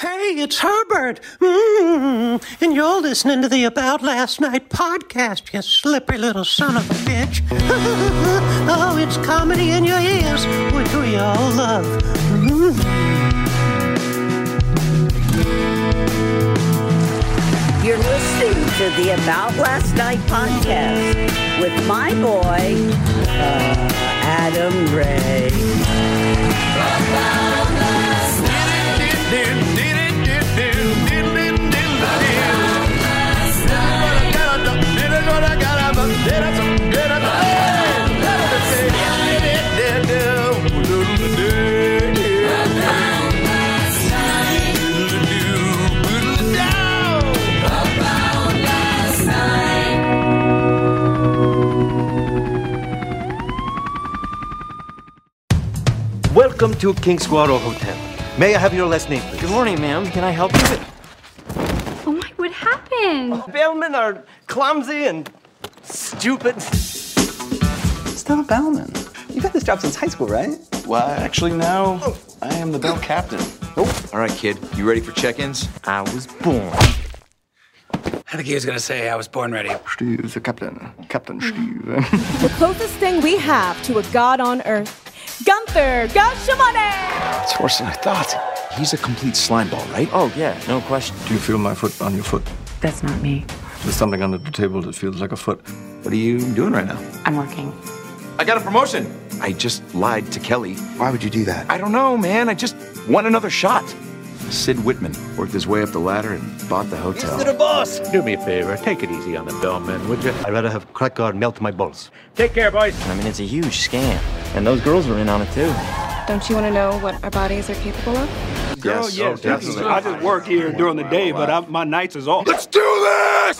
Hey, it's Herbert, and you're listening to the About Last Night Podcast, you slippery little son of a bitch. Oh, it's comedy in your ears, which we all love. You're listening to the About Last Night Podcast with my boy, Adam Gray. About Last Night. Welcome to King Squadro Hotel. May I have your last name, please? Good morning, ma'am. Can I help you with... Oh my, what happened? Oh, bellmen are clumsy and stupid. It's not a bellman. You've had this job since high school, right? Well, actually, now I am the bell captain. Oh. All right, kid. You ready for check-ins? I was born. I think he was gonna say I was born ready. Steve, the captain. Captain Steve. The closest thing we have to a god on earth. Gunther Gashamone! It's worse than I thought. He's a complete slimeball, right? Oh, yeah, no question. Do you feel my foot on your foot? That's not me. There's something under the table that feels like a foot. What are you doing right now? I'm working. I got a promotion. I just lied to Kelly. Why would you do that? I don't know, man. I just want another shot. Sid Whitman worked his way up the ladder and bought the hotel. He's to the boss! Do me a favor. Take it easy on the bellman, would you? I'd rather have crack guard melt my balls. Take care, boys. I mean, it's a huge scam. And those girls were in on it, too. Don't you want to know what our bodies are capable of? Yes, oh, yes, definitely. I just work here during the day, but my nights is off. Let's do this!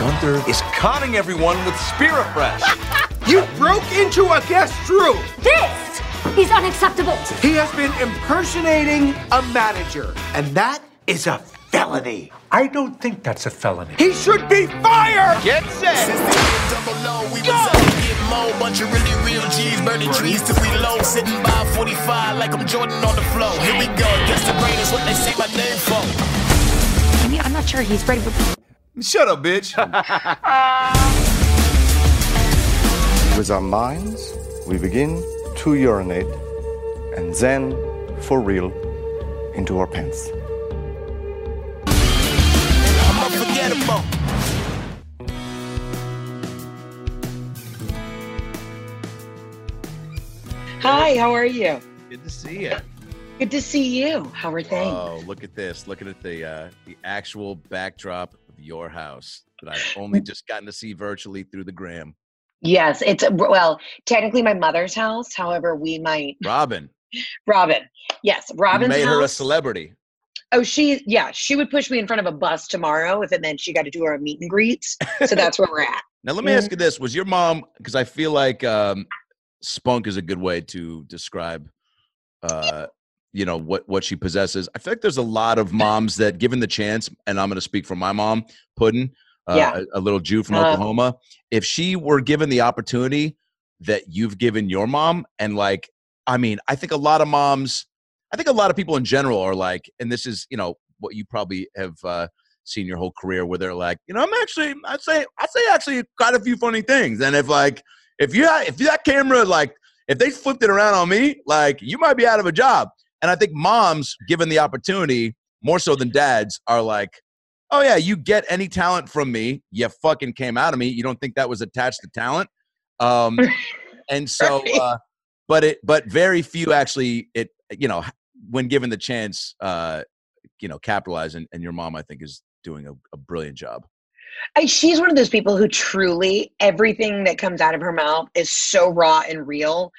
Gunther is conning everyone with Spearafresh. You broke into a guest room! This is unacceptable. He has been impersonating a manager, and that is a felony. I don't think that's a felony. He should be fired! Get set! Since the end double low, we was up to get more. Bunch of really real G's, burning trees till we low. Sitting by 45 like I'm Jordan on the floor. Here we go, against the brain is what they say my name for. I mean, I'm not sure he's ready for... Shut up, bitch. With our minds, we begin to urinate, and then, for real, into our pants. I'm unforgettable. Hi, how are you? Good to see you. Good to see you. How are things? Oh, look at this. Looking at the actual backdrop of your house that I've only just gotten to see virtually through the gram. Yes, it's, well, technically my mother's house. However, we might... Robin. Yes, Robin's house. You made her a celebrity. Oh, she would push me in front of a bus tomorrow if it meant she got to do her meet and greets. So that's where we're at. Now, let me ask you this. Was your mom, because I feel like spunk is a good way to describe, you know, what she possesses. I feel like there's a lot of moms that, given the chance, and I'm going to speak for my mom, Puddin', a little Jew from Oklahoma. If she were given the opportunity that you've given your mom, and like, I mean, I think a lot of moms, I think a lot of people in general are like, and this is, you know, what you probably have seen your whole career, where they're like, you know, I'd say actually quite a few funny things. And if that camera, like, if they flipped it around on me, like, you might be out of a job. And I think moms, given the opportunity, more so than dads, are like, oh, yeah, you get any talent from me. You fucking came out of me. You don't think that was attached to talent. And so, but very few actually, it, you know, when given the chance, you know, capitalize. And your mom, I think, is doing a brilliant job. She's one of those people who truly everything that comes out of her mouth is so raw and real.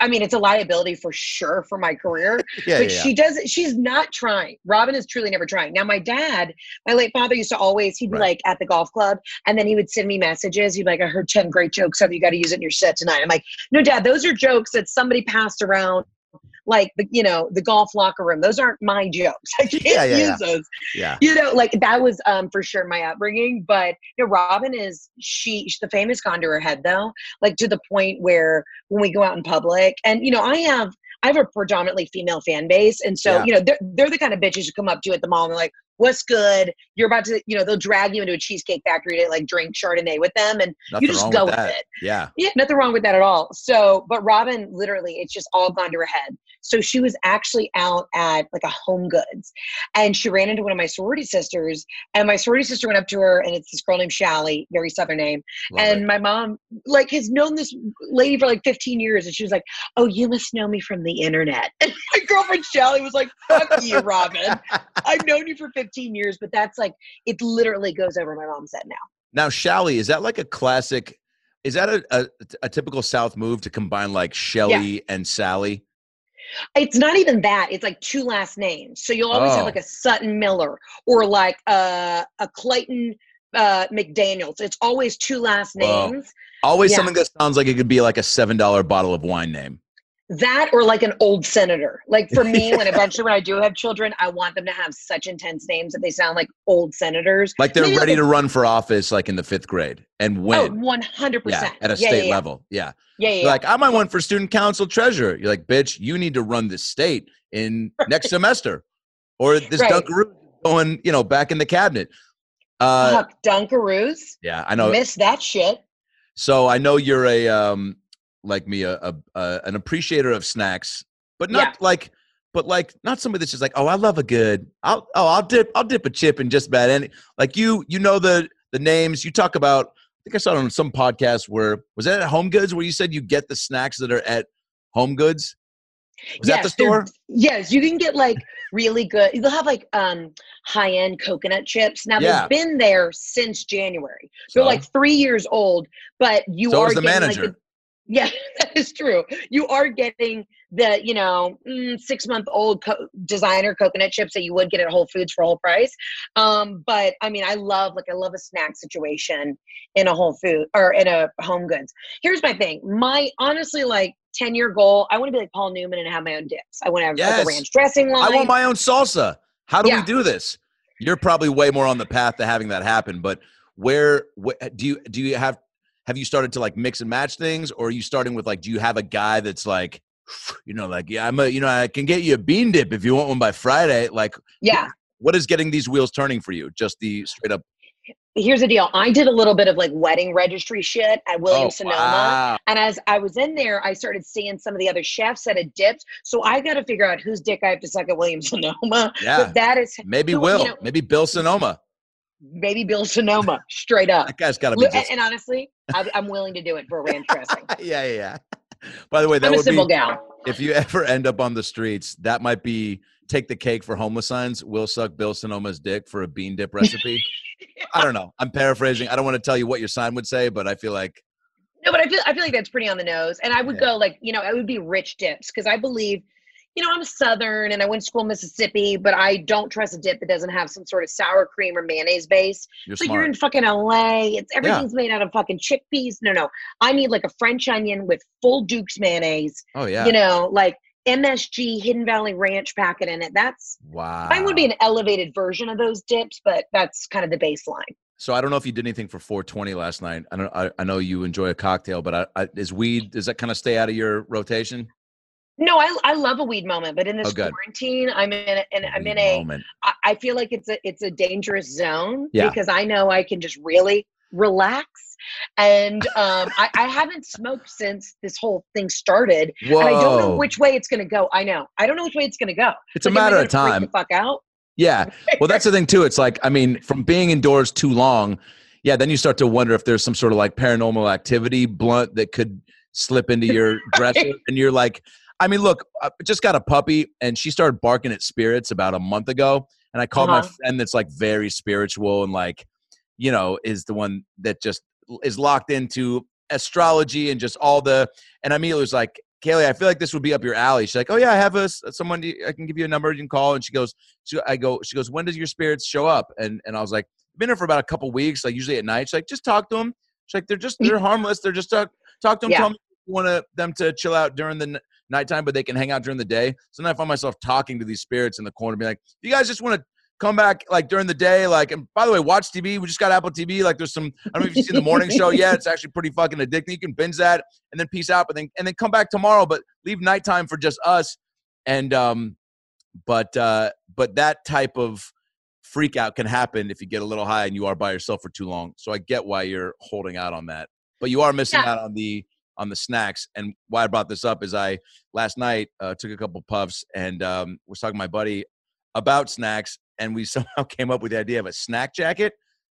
I mean, it's a liability for sure for my career, she doesn't, she's not trying. Robin is truly never trying. Now, my dad, my late father used to always, he'd be like at the golf club and then he would send me messages. He'd be like, I heard 10 great jokes. So you got to use it in your set tonight. I'm like, no, Dad, those are jokes that somebody passed around. Like, the golf locker room, those aren't my jokes. I can't use those. Yeah. You know, like that was for sure my upbringing. But you know, Robin is, the fame has gone to her head though, like to the point where when we go out in public and, you know, I have a predominantly female fan base. And so, you know, they're the kind of bitches who come up to you at the mall and they're like, what's good? You're about to, you know, they'll drag you into a Cheesecake Factory to like drink Chardonnay with them. And nothing you just go with it. Yeah. Yeah. Nothing wrong with that at all. So, but Robin, literally, it's just all gone to her head. So she was actually out at like a HomeGoods and she ran into one of my sorority sisters, and my sorority sister went up to her, and it's this girl named Shelly, very Southern name. Love it. My mom like has known this lady for like 15 years. And she was like, oh, you must know me from the internet. And my girlfriend Shelly was like, fuck you, Robin. I've known you for 15 years, but that's like, it literally goes over my mom's head now. Now, Shelly, is that like a classic, is that a typical South move to combine like Shelly and Sally? It's not even that. It's like two last names. So you'll always have like a Sutton Miller or like a Clayton McDaniels. It's always two last names. Always something that sounds like it could be like a $7 bottle of wine name. That or like an old senator. Like for me, when I do have children, I want them to have such intense names that they sound like old senators. Like they're ready to run for office like in the fifth grade and win. Oh, 100%. Yeah, at a state level. Yeah. Yeah. Like, I might want for student council treasurer. You're like, bitch, you need to run this state in next semester. Or this Dunkaroo going, you know, back in the cabinet. Fuck, Dunkaroos. Yeah, I know. Miss that shit. So I know you're a like me, an appreciator of snacks, but not like not somebody that's just like, oh, I love a good, I'll dip a chip in just about any, like you know, the names you talk about. I think I saw it on some podcast was that at HomeGoods where you said you get the snacks that are at HomeGoods? Was that the store? Yes, you can get like really good. They'll have like high-end coconut chips. Now they've been there since January. They're like 3 years old, but so is the manager. Yeah, that is true. You are getting the, 6-month-old designer coconut chips that you would get at Whole Foods for whole price. But I mean, I love a snack situation in a Whole Foods or in a HomeGoods. Here's my thing. My honestly, like 10-year goal, I want to be like Paul Newman and have my own dips. I want to have like a ranch dressing line. I want my own salsa. How do we do this? You're probably way more on the path to having that happen, but where do you have you started to like mix and match things, or are you starting with like, do you have a guy that's like, I can get you a bean dip if you want one by Friday. Like, what is getting these wheels turning for you? Just the straight up. Here's the deal. I did a little bit of like wedding registry shit at Williams Sonoma. Wow. And as I was in there, I started seeing some of the other chefs that had dipped. So I got to figure out whose dick I have to suck at Williams Sonoma. Yeah. But that is maybe Bill Sonoma. Maybe Bill Sonoma, straight up. That guy's got to be and honestly, I'm willing to do it for a ranch dressing. Yeah. By the way, I'm a simple gal. If you ever end up on the streets, that might be take the cake for homeless signs. We'll suck Bill Sonoma's dick for a bean dip recipe. I don't know. I'm paraphrasing. I don't want to tell you what your sign would say, but I feel like. No, but I feel like that's pretty on the nose. And I would go like, it would be rich dips because I believe – I'm Southern and I went to school in Mississippi, but I don't trust a dip that doesn't have some sort of sour cream or mayonnaise base. You're in fucking LA. Everything's made out of fucking chickpeas. No. I need like a French onion with full Duke's mayonnaise. Oh yeah. Like MSG Hidden Valley ranch packet in it. That's I would be an elevated version of those dips, but that's kind of the baseline. So I don't know if you did anything for 420 last night. I know you enjoy a cocktail, but is weed, does that kind of stay out of your rotation? No, I love a weed moment, but in this quarantine, I feel like it's a dangerous zone because I know I can just really relax. And I haven't smoked since this whole thing started. Whoa. And I don't know which way it's going to go. I know. I don't know which way it's going to go. It's like, a matter of time. Freak the fuck out. Yeah. Well, that's the thing too. It's like, I mean, from being indoors too long. Yeah. Then you start to wonder if there's some sort of like paranormal activity blunt that could slip into your dresser and you're like, I mean, look, I just got a puppy and she started barking at spirits about a month ago. And I called my friend that's like very spiritual and like you know, is the one that just is locked into astrology and just all the, and I immediately was like, Kaylee, I feel like this would be up your alley. She's like, oh yeah, I have someone, I can give you a number, you can call. And she goes, when does your spirits show up? And I was like, I've been here for about a couple weeks, like usually at night. She's like, just talk to them. She's like, they're harmless. They're just talk to them. Yeah. Tell me if you want them to chill out during the nighttime, but they can hang out during the day. So now I find myself talking to these spirits in the corner, being like, you guys just want to come back like during the day, like, and by the way, watch TV. We just got Apple TV. Like, there's some, I don't know if you've seen the morning show yet. It's actually pretty fucking addicting. You can binge that and then peace out, but then and then come back tomorrow, but leave nighttime for just us. And but that type of freak out can happen if you get a little high and you are by yourself for too long. So I get why you're holding out on that, but you are missing out on the snacks. And why I brought this up is I last night took a couple puffs and was talking to my buddy about snacks. And we somehow came up with the idea of a snack jacket,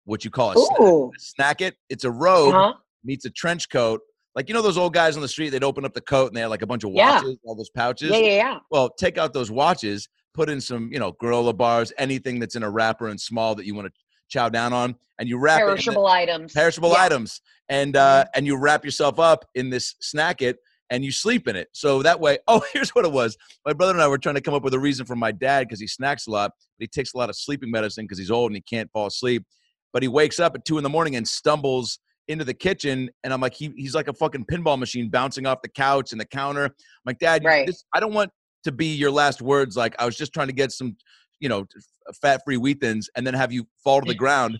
what you call a snack it. It's a robe meets a trench coat. Like, you know, those old guys on the street, they'd open up the coat and they had like a bunch of watches, all those pouches. Yeah. Well, take out those watches, put in some, you know, granola bars, anything that's in a wrapper and small that you want to chow down on. And you wrap perishable items. And, and you wrap yourself up in this snack it. And you sleep in it. So that way, here's what it was. My brother and I were trying to come up with a reason for my dad because he snacks a lot. But he takes a lot of sleeping medicine because he's old and he can't fall asleep. But he wakes up at 2 a.m. and stumbles into the kitchen. And I'm like, he's like a fucking pinball machine bouncing off the couch and the counter. I'm like, Dad, I don't want to be your last words. Like, I was just trying to get some, you know, fat-free wheat thins and then have you fall to the ground.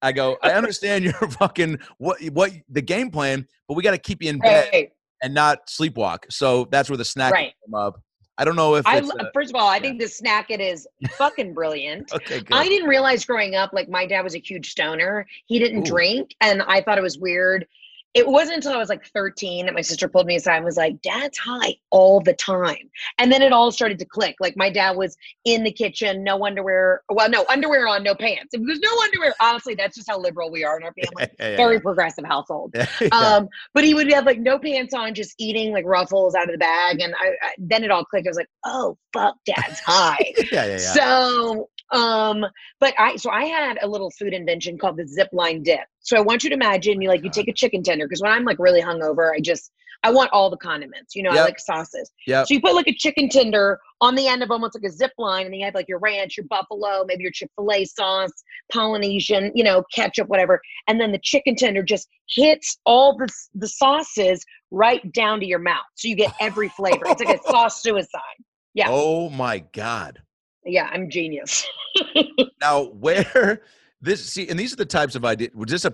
I go, I understand your fucking what the game plan, but we got to keep you in bed. And not sleepwalk. So that's where the snack came up. I don't know if first of all, I think the snack it is fucking brilliant. Okay, good. I didn't realize growing up, like my dad was a huge stoner. He didn't drink. And I thought it was weird. It wasn't until I was like 13 that my sister pulled me aside and was like, Dad's high all the time. And then it all started to click. Like my dad was in the kitchen, no underwear. Well, no underwear on, no pants. If there's no underwear, honestly, that's just how liberal we are in our family. Very progressive household. But he would have like no pants on, just eating like Ruffles out of the bag. And I then it all clicked. I was like, oh, fuck, Dad's high. So... So I had a little food invention called the zipline dip. So I want you to imagine you take a chicken tender. Cause when I'm like really hungover, I want all the condiments, you know, I like sauces. So you put like a chicken tender on the end of almost like a zip line, and then you have like your ranch, your buffalo, maybe your Chick-fil-A sauce, Polynesian, you know, ketchup, whatever. And then the chicken tender just hits all the sauces right down to your mouth. So you get every flavor. It's like a sauce suicide. Yeah. Oh my God. Yeah, I'm genius. Now, these are the types of ideas. Was this a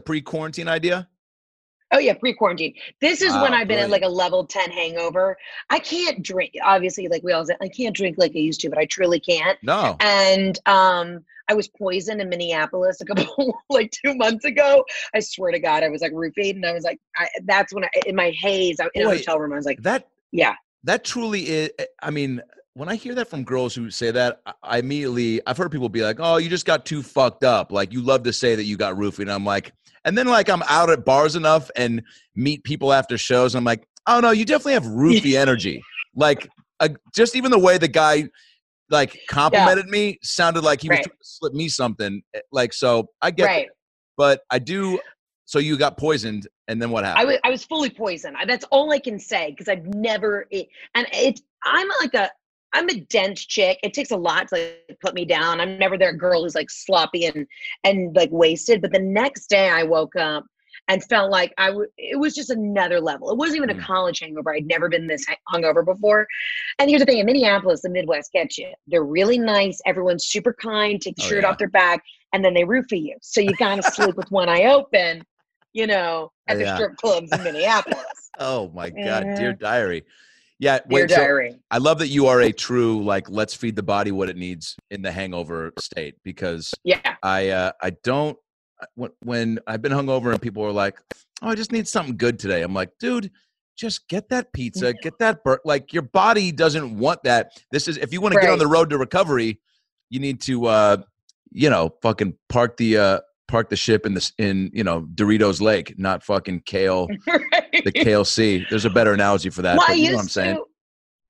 pre-quarantine idea? Oh yeah, pre-quarantine. This is when I've been at like a level 10 hangover. I can't drink. Obviously, like we all said, I can't drink like I used to, but I truly can't. No. And I was poisoned in Minneapolis a couple, like 2 months ago. I swear to God, I was like roofied, and I was like, that's when in my haze in a hotel room, I was like, that. Yeah. That truly is. I mean. When I hear that from girls who say that, I've heard people be like, oh, you just got too fucked up. Like, you love to say that you got roofied. And I'm like, and then like I'm out at bars enough and meet people after shows. And I'm like, oh no, you definitely have roofie energy. Like just even the way the guy like complimented me sounded like he was trying to slip me something. Like, so I get it, but I do. So you got poisoned, and then what happened? I was fully poisoned. That's all I can say. Cause I've never, I'm a dense chick. It takes a lot to like put me down. I'm never that girl who's like sloppy and like wasted. But the next day I woke up and felt like it was just another level. It wasn't even a college hangover. I'd never been this hungover before. And here's the thing, in Minneapolis, the Midwest gets you. They're really nice. Everyone's super kind, take the shirt off their back, and then they root for you. So you gotta sleep with one eye open, you know, at the strip clubs in Minneapolis. Oh my God, dear diary. Yeah, wait, so I love that you are a true, like, let's feed the body what it needs in the hangover state, because I don't, when I've been hungover and people are like, oh, I just need something good today. I'm like, dude, just get that pizza, get that burger. Like, your body doesn't want that. This is, if you want to get on the road to recovery, you need to, you know, fucking park the ship in you know, Doritos Lake, not fucking kale, the kale sea. There's a better analogy for that. Well, but you know what I'm saying?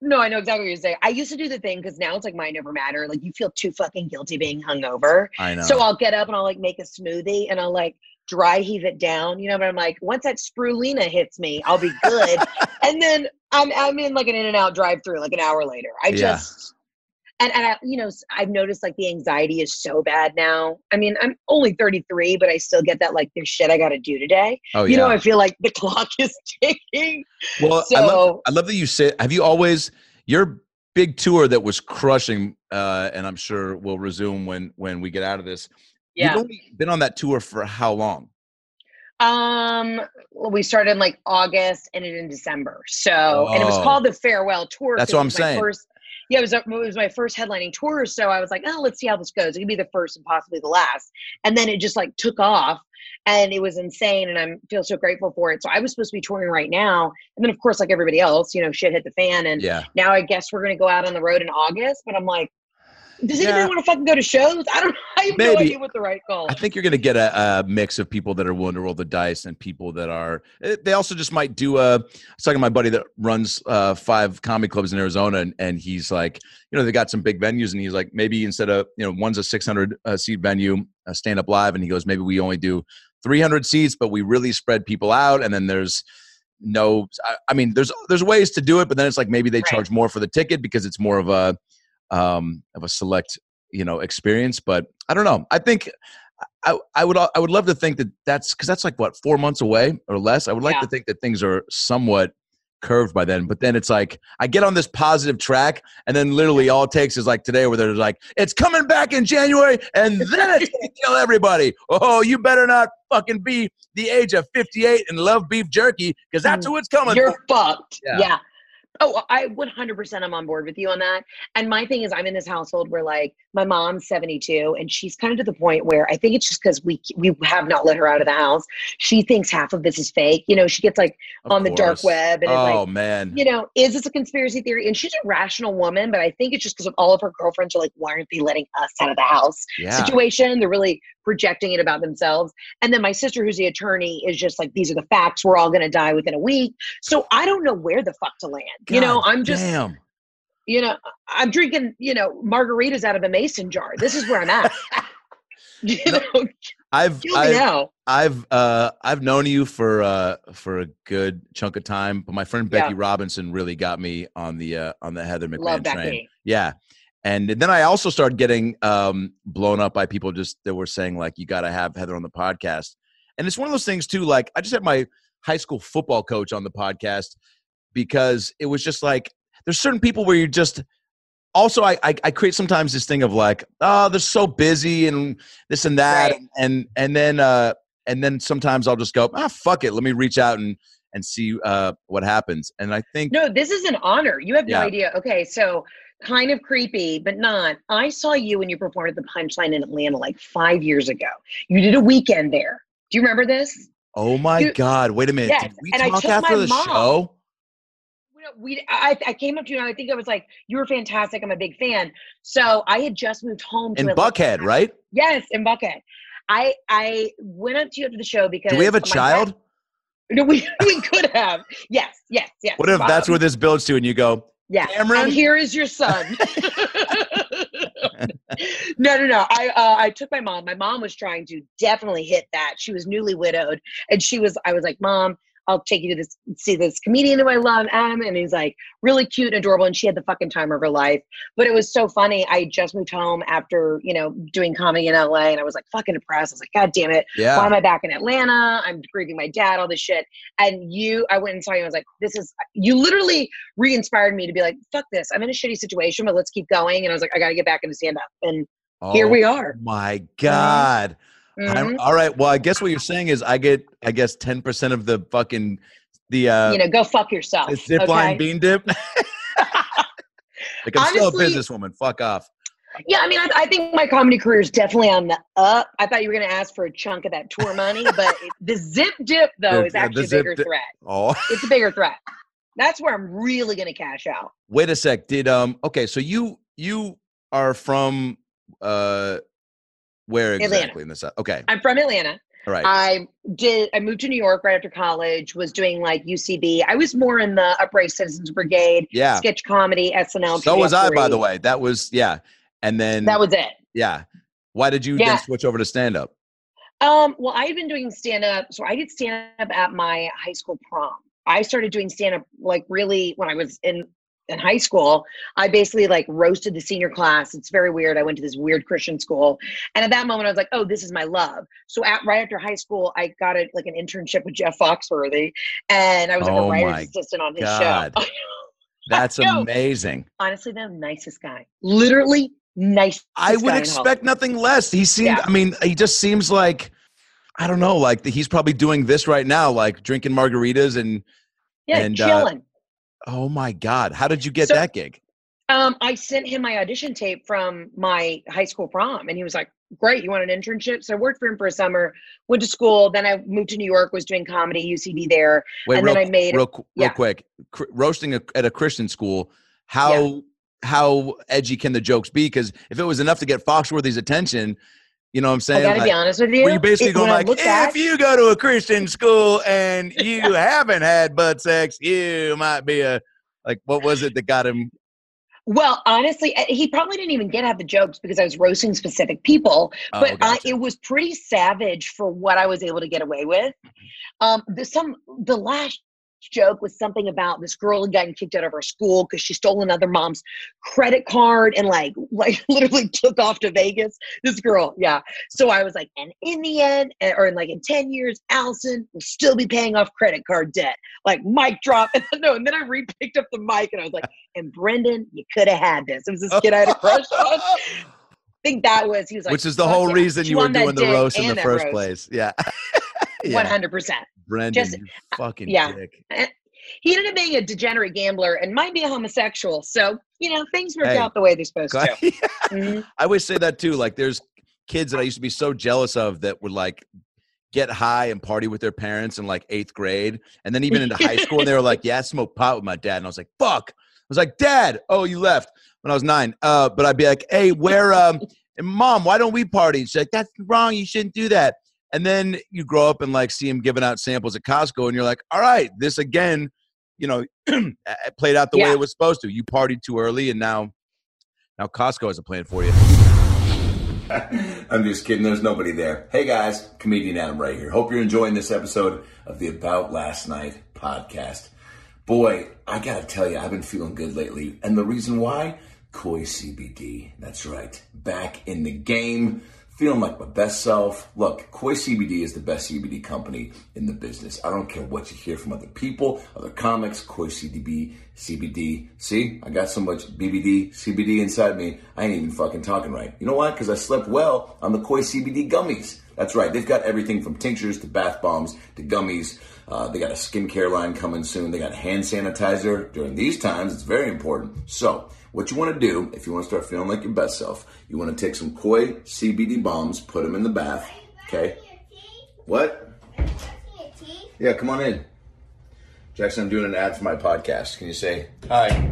No, I know exactly what you're saying. I used to do the thing because now it's like mind over matter. Like you feel too fucking guilty being hungover. I know. So I'll get up and I'll like make a smoothie and I'll like dry heave it down, you know, but I'm like, once that spirulina hits me, I'll be good. And then I'm in like an In-N-Out drive through like an hour later. And I, you know, I've noticed like the anxiety is so bad now. I mean, I'm only 33, but I still get that like there's shit I got to do today. Oh, yeah. You know, I feel like the clock is ticking. Well, so, I love that you said, have you always, your big tour that was crushing, and I'm sure will resume when we get out of this. Yeah. You've only been on that tour for how long? We started in like August, ended in December. And it was called the Farewell Tour. That's what I'm saying. Yeah, it was my first headlining tour, so I was like, oh, let's see how this goes. It could be the first and possibly the last. And then it just like took off, and it was insane, and I feel so grateful for it. So I was supposed to be touring right now, and then of course, like everybody else, you know, shit hit the fan, and now I guess we're gonna go out on the road in August. But I'm like, does anybody want to fucking go to shows? I don't know. I have no idea what the right call is. I think you're gonna get a mix of people that are willing to roll the dice and people that are. They also just might do I was talking to my buddy that runs 5 comedy clubs in Arizona, and he's like, you know, they got some big venues, and he's like, maybe instead of, you know, one's a 600 seat venue, Stand Up Live, and he goes, maybe we only do 300 seats, but we really spread people out, and then there's. No, I mean, there's ways to do it, but then it's like maybe they charge more for the ticket because it's more of a select, you know, experience. But I don't know. I think I would love to think that that's because that's like what, 4 months away or less. I would like to think that things are somewhat curved by then. But then it's like I get on this positive track, and then literally all it takes is like today, where they're like, it's coming back in January, and then it's gonna kill everybody. Oh, you better not fucking be the age of 58 and love beef jerky, because that's who it's coming. You're fucked. Yeah. Oh, I 100% I'm on board with you on that. And my thing is, I'm in this household where like my mom's 72, and she's kind of to the point where I think it's just because we have not let her out of the house. She thinks half of this is fake. You know, she gets like on the dark web. And it's like, man, you know, is this a conspiracy theory? And she's a rational woman, but I think it's just because of all of her girlfriends are like, why aren't they letting us out of the house situation? They're really projecting it about themselves. And then my sister, who's the attorney, is just like, these are the facts. We're all going to die within a week. So I don't know where the fuck to land. God, you know, I'm just, you know, I'm drinking, you know, margaritas out of a mason jar. This is where I'm at. I've known you for a good chunk of time, but my friend Becky Robinson really got me on the Heather McMahon train. Becky. Yeah. And then I also started getting blown up by people just that were saying like, you got to have Heather on the podcast. And it's one of those things too. Like I just had my high school football coach on the podcast, because it was just like, there's certain people where you just also, I create sometimes this thing of like, oh, they're so busy and this and that. Right. And then sometimes I'll just go, ah, fuck it. Let me reach out and see what happens. And I think, no, this is an honor. You have no idea. Okay. So kind of creepy, but not, I saw you when you performed at the Punchline in Atlanta, like 5 years ago. You did a weekend there. Do you remember this? Oh my God. Wait a minute. Yes. Did we talk after the show? I came up to you, and I think I was like, you were fantastic. I'm a big fan. So I had just moved home to Buckhead, right? Yes, in Buckhead. I went up to you after the show because— Do we have a child? No, we could have. Yes. What if that's where this builds to and you go, Cameron? And here is your son. No. I took my mom. My mom was trying to definitely hit that. She was newly widowed. And I was like, Mom, I'll take you to see this comedian who I love, Adam. And he's like really cute and adorable. And she had the fucking time of her life, but it was so funny. I just moved home after, you know, doing comedy in LA, and I was like fucking depressed. I was like, God damn it. Yeah. Why am I back in Atlanta? I'm grieving my dad, all this shit. And I went and saw you. I was like, you literally re-inspired me to be like, fuck this. I'm in a shitty situation, but let's keep going. And I was like, I got to get back into stand up. And here we are. My God. Mm-hmm. All right. Well, I guess what you're saying is I guess 10% of the fucking, you know, go fuck yourself. Zipline bean dip. Like, I'm still a businesswoman. Fuck off. Yeah. I mean, I think my comedy career is definitely on the up. I thought you were going to ask for a chunk of that tour money, but the zip dip though is actually a bigger threat. Oh, it's a bigger threat. That's where I'm really going to cash out. Wait a sec. Okay. So you are from, where exactly Atlanta. In the South? Okay. I'm from Atlanta. Right. I moved to New York right after college, was doing like UCB. I was more in the Upright Citizens Brigade, sketch comedy, SNL. So was I, by the way. That was, and then. That was it. Yeah. Why did you then switch over to stand-up? Well, I had been doing stand-up. So I did stand-up at my high school prom. I started doing stand-up like really when I was in high school. I basically like roasted the senior class. It's very weird. I went to this weird Christian school. And at that moment I was like, oh, this is my love. So right after high school, I got an internship with Jeff Foxworthy, and I was a writer's assistant on his show. That's amazing. Honestly, the nicest guy, literally nicest guy. I would expect nothing less. He seemed, I mean, he just seems like, I don't know, like he's probably doing this right now, like drinking margaritas and, chilling. Oh my God. How did you get that gig? I sent him my audition tape from my high school prom, and he was like, great, you want an internship? So I worked for him for a summer, went to school. Then I moved to New York, was doing comedy, UCB there. Wait, and then I made real quick, roasting at a Christian school. How edgy can the jokes be? Because if it was enough to get Foxworthy's attention, you know what I'm saying? I gotta be honest with you. Well, you're basically going like, if you go to a Christian school and you haven't had butt sex, you might be what was it that got him? Well, honestly, he probably didn't even have the jokes because I was roasting specific people, but it was pretty savage for what I was able to get away with. The last joke was something about this girl had gotten kicked out of her school because she stole another mom's credit card and like literally took off to Vegas. This girl, so I was like, and in the end, or in 10 years, Allison will still be paying off credit card debt. Like, mic drop. And then I re-picked up the mic and I was like, and Brendan, you could have had this. It was this kid I had a crush on. I think that was, he was like, which is the whole reason you were doing the roast in the first place. Yeah. 100%. Brendan, you fucking dick. He ended up being a degenerate gambler and might be a homosexual. So, things worked out the way they're supposed to. Mm-hmm. I always say that too. Like, there's kids that I used to be so jealous of that would like get high and party with their parents in like eighth grade. And then even into high school, they were like, I smoked pot with my dad. And I was like, fuck. I was like, Dad, you left when I was 9. But I'd be like, hey, and Mom, why don't we party? And she's like, that's wrong. You shouldn't do that. And then you grow up and like see him giving out samples at Costco, and you're like, all right, this again, played out the way it was supposed to. You partied too early, and now Costco has a plan for you. I'm just kidding. There's nobody there. Hey guys, comedian Adam right here. Hope you're enjoying this episode of the About Last Night podcast. Boy, I gotta tell you, I've been feeling good lately, and the reason why, Koi CBD. That's right, back in the game. Feeling like my best self. Look, Koi CBD is the best CBD company in the business. I don't care what you hear from other people, other comics, Koi CBD. See, I got so much BBD, CBD inside me, I ain't even fucking talking right. You know why? Because I slept well on the Koi CBD gummies. That's right. They've got everything from tinctures to bath bombs to gummies. They got a skincare line coming soon. They got hand sanitizer. During these times, it's very important. So what you want to do, if you want to start feeling like your best self, you want to take some Koi CBD bombs, put them in the bath. Okay. What? Yeah, come on in. Jackson, I'm doing an ad for my podcast. Can you say hi?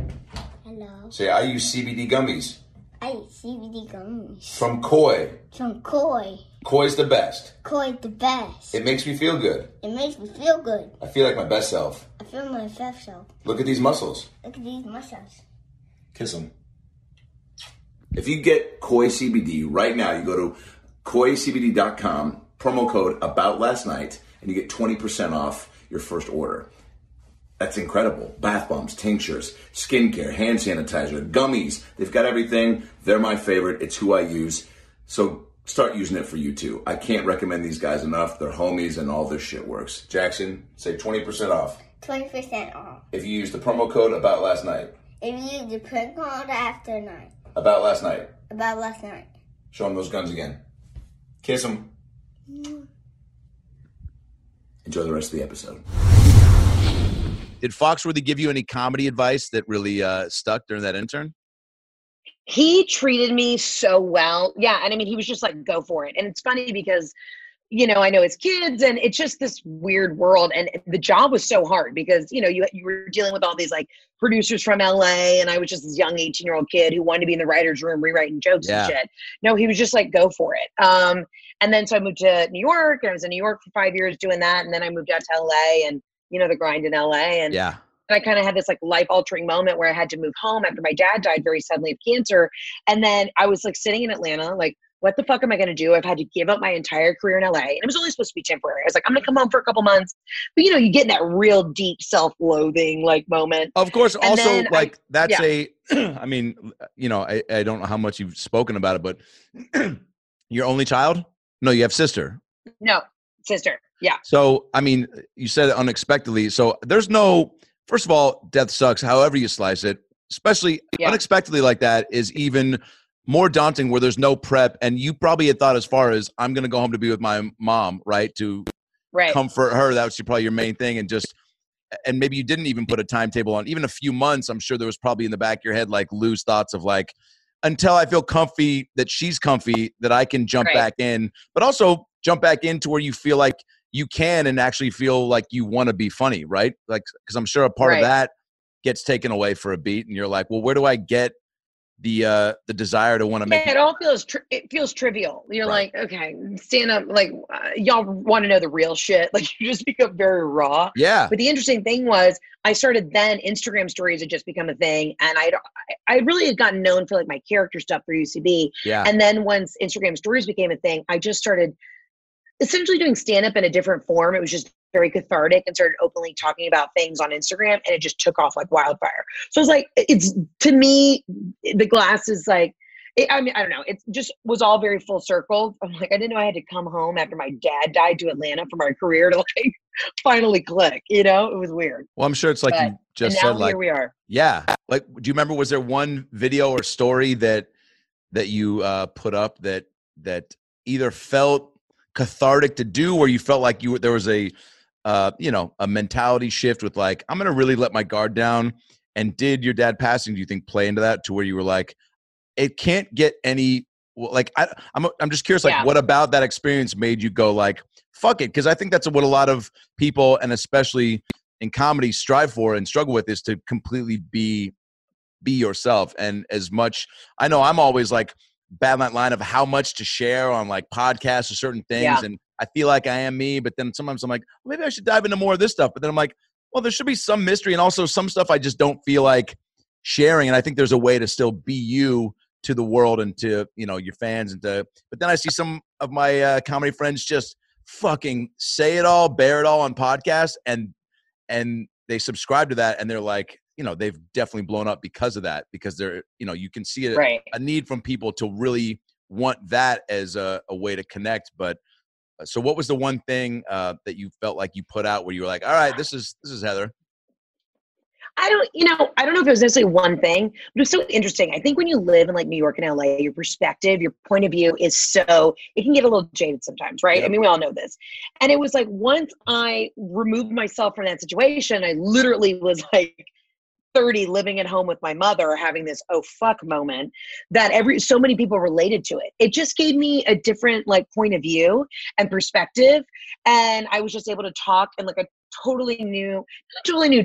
Hello. Say, I use CBD gummies. I eat CBD gummies. From Koi. From Koi. Koi's the best. Koi's the best. It makes me feel good. It makes me feel good. I feel like my best self. I feel my best self. Look at these muscles. Look at these muscles. Kiss them. If you get Koi CBD right now, you go to koicbd.com, promo code aboutlastnight, and you get 20% off your first order. That's incredible. Bath bombs, tinctures, skincare, hand sanitizer, gummies. They've got everything. They're my favorite. It's who I use. So start using it for you too. I can't recommend these guys enough. They're homies and all this shit works. Jackson, say 20% off. 20% off. If you use the promo code About Last Night. If you use the promo code After Night. About Last Night. About Last Night. Show them those guns again. Kiss them. Enjoy the rest of the episode. Did Foxworthy give you any comedy advice that really stuck during that intern? He treated me so well. Yeah. And I mean, he was just like, go for it. And it's funny because you know, I know as kids, and it's just this weird world. And the job was so hard because, you know, you were dealing with all these like producers from LA, and I was just this young 18-year-old kid who wanted to be in the writer's room rewriting jokes and shit. No, he was just like, go for it. And then so I moved to New York, and I was in New York for 5 years doing that. And then I moved out to LA, and, you know, the grind in LA. And I kind of had this like life altering moment where I had to move home after my dad died very suddenly of cancer. And then I was like sitting in Atlanta, like, what the fuck am I going to do? I've had to give up my entire career in LA, and it was only supposed to be temporary. I was like, I'm going to come home for a couple months, but you know, you get in that real deep self-loathing like moment. Of course. And also like, that's a, I mean, you know, I don't know how much you've spoken about it, but your only child? No, you have sister. No, sister. Yeah. So, I mean, you said it unexpectedly. So there's no, first of all, death sucks. However you slice it, especially unexpectedly like that is even more daunting where there's no prep. And you probably had thought as far as I'm going to go home to be with my mom, right? To comfort her. That was probably your main thing. And just, and maybe you didn't even put a timetable on even a few months. I'm sure there was probably in the back of your head, like loose thoughts of like, until I feel comfy that she's comfy, that I can jump back in, but also jump back into where you feel like you can and actually feel like you want to be funny, right? Like, because I'm sure a part of that gets taken away for a beat, and you're like, well, where do I get the desire to want to make it? It all feels it feels trivial. You're like, okay, stand up. Like, y'all want to know the real shit. Like, you just become very raw. Yeah. But the interesting thing was, I started then Instagram stories had just become a thing, and I really had gotten known for like my character stuff for UCB. Yeah. And then once Instagram stories became a thing, I just started essentially doing stand-up in a different form. It was just very cathartic, and started openly talking about things on Instagram, and it just took off like wildfire. So it's like, it's, to me, the glass is like, I mean, I don't know. It just was all very full circle. I'm like, I didn't know I had to come home after my dad died to Atlanta for my career to like finally click, you know, it was weird. Well, I'm sure it's like, but you just said, like, here we are. Yeah. Like, do you remember, was there one video or story that you put up that either felt cathartic to do, where you felt like there was a, you know, a mentality shift with like, I'm going to really let my guard down? And did your dad passing, do you think, play into that, to where you were like, it can't get any, like, I'm just curious, like, what about that experience made you go like, fuck it? Cause I think that's what a lot of people, and especially in comedy, strive for and struggle with, is to completely be yourself. And as much, I know I'm always like, bad line of how much to share on like podcasts or certain things. Yeah. And I feel like I am me, but then sometimes I'm like, well, maybe I should dive into more of this stuff. But then I'm like, well, there should be some mystery, and also some stuff I just don't feel like sharing. And I think there's a way to still be you to the world and to, you know, your fans and to, but then I see some of my comedy friends just fucking say it all, bear it all on podcasts. And they subscribe to that, and they're like, you know, they've definitely blown up because of that, because they're, you know, you can see a need from people to really want that as a way to connect. But so what was the one thing that you felt like you put out where you were like, all right, this is Heather? I don't know if it was necessarily one thing, but it's so interesting. I think when you live in like New York and LA, your perspective, your point of view is so, it can get a little jaded sometimes, right? Yep. I mean, we all know this. And it was like, once I removed myself from that situation, I literally was like 30 living at home with my mother, having this oh fuck moment that so many people related to. It just gave me a different like point of view and perspective, and I was just able to talk in like a totally new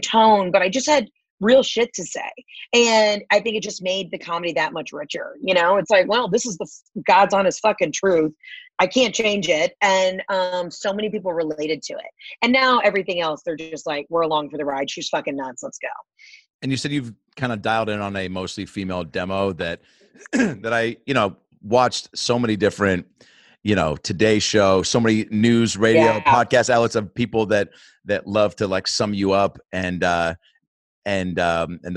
tone, but I just had real shit to say. And I think it just made the comedy that much richer, you know? It's like, well, this is the God's honest fucking truth, I can't change it. And so many people related to it, and now everything else, they're just like, we're along for the ride, she's fucking nuts, let's go. And you said you've kind of dialed in on a mostly female demo that I, you know, watched so many different, you know, Today Show, so many news, radio, podcast outlets of people that love to like sum you up and the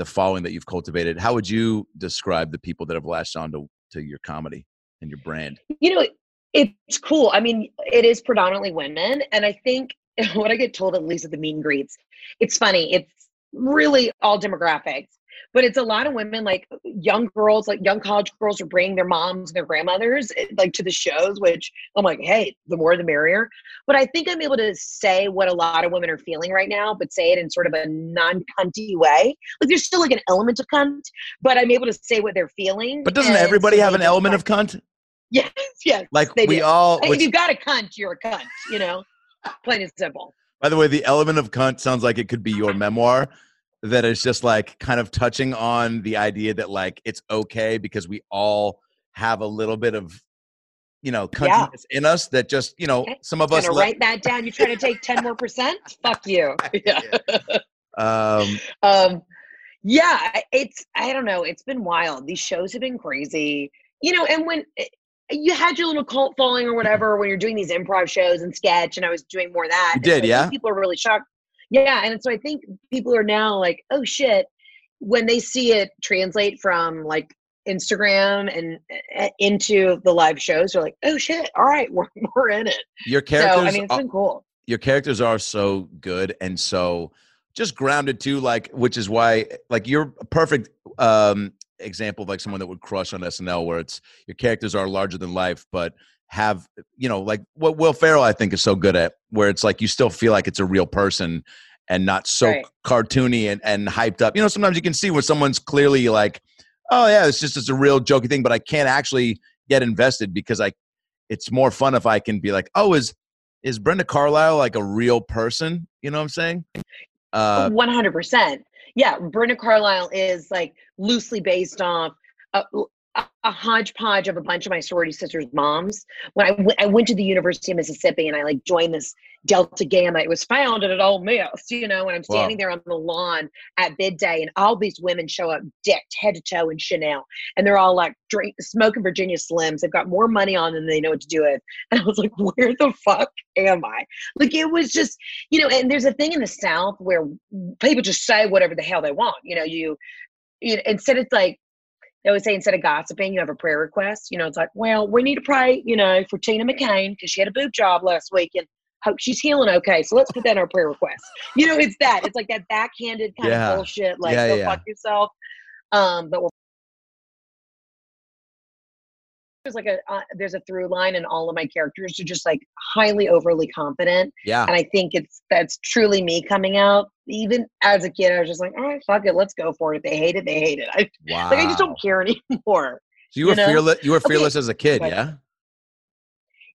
following that you've cultivated. How would you describe the people that have latched on to your comedy and your brand? You know, it's cool. I mean, it is predominantly women, and I think what I get told, at least at the meet and greets, it's funny. It's really all demographics, but it's a lot of women, like young girls, like young college girls are bringing their moms and their grandmothers like to the shows, which I'm like, hey, the more the merrier. But I think I'm able to say what a lot of women are feeling right now, but say it in sort of a non-cunty way. Like, there's still like an element of cunt, but I'm able to say what they're feeling. But doesn't everybody have an element of cunt? Yes, yes. Like we all. Like, if you've got a cunt, you're a cunt, you know? Plain and simple. By the way, the element of cunt sounds like it could be your memoir that is just like kind of touching on the idea that like it's okay because we all have a little bit of, you know, cuntiness in us that just, you know, some of us. Write that down. You're trying to take 10 more percent? Fuck you. Yeah. Yeah, it's, I don't know. It's been wild. These shows have been crazy. You know, and when you had your little cult following or whatever, when you're doing these improv shows and sketch, and I was doing more of that. You did, so yeah. People are really shocked. Yeah, and so I think people are now like, oh shit, when they see it translate from like Instagram and into the live shows, they're like, oh shit, all right, we're in it. Your characters, so, I mean, it's been cool. Your characters are so good and so just grounded too, like, which is why like you're a perfect example of like someone that would crush on SNL, where it's your characters are larger than life, but have, you know, like what Will Ferrell I think is so good at, where it's like you still feel like it's a real person and not so cartoony and hyped up. You know, sometimes you can see when someone's clearly like, oh yeah, it's a real jokey thing, but I can't actually get invested because it's more fun if I can be like, oh, is Brenda Carlisle like a real person? You know what I'm saying? 100%. Yeah, Brenda Carlisle is like loosely based off a hodgepodge of a bunch of my sorority sisters' moms. When I went to the University of Mississippi and I like joined this Delta Gamma, it was founded at Ole Miss, you know, and I'm standing there on the lawn at bid day and all these women show up decked head to toe in Chanel. And they're all like smoking Virginia Slims. They've got more money on than they know what to do with. And I was like, where the fuck am I? Like, it was just, you know, and there's a thing in the South where people just say whatever the hell they want. You know, you instead it's like, they would say, instead of gossiping, you have a prayer request. You know, it's like, well, we need to pray, you know, for Tina McCain because she had a boob job last week and hope she's healing okay. So let's put that in our prayer request. You know, it's that. It's like that backhanded kind of bullshit, like go fuck yourself. But there's like there's a through line in all of my characters are just like highly overly confident. Yeah. And I think that's truly me coming out. Even as a kid, I was just like, all right, fuck it. Let's go for it. They hate it. They hate it. Like, I just don't care anymore. So you were fearless. You were fearless as a kid. But, yeah.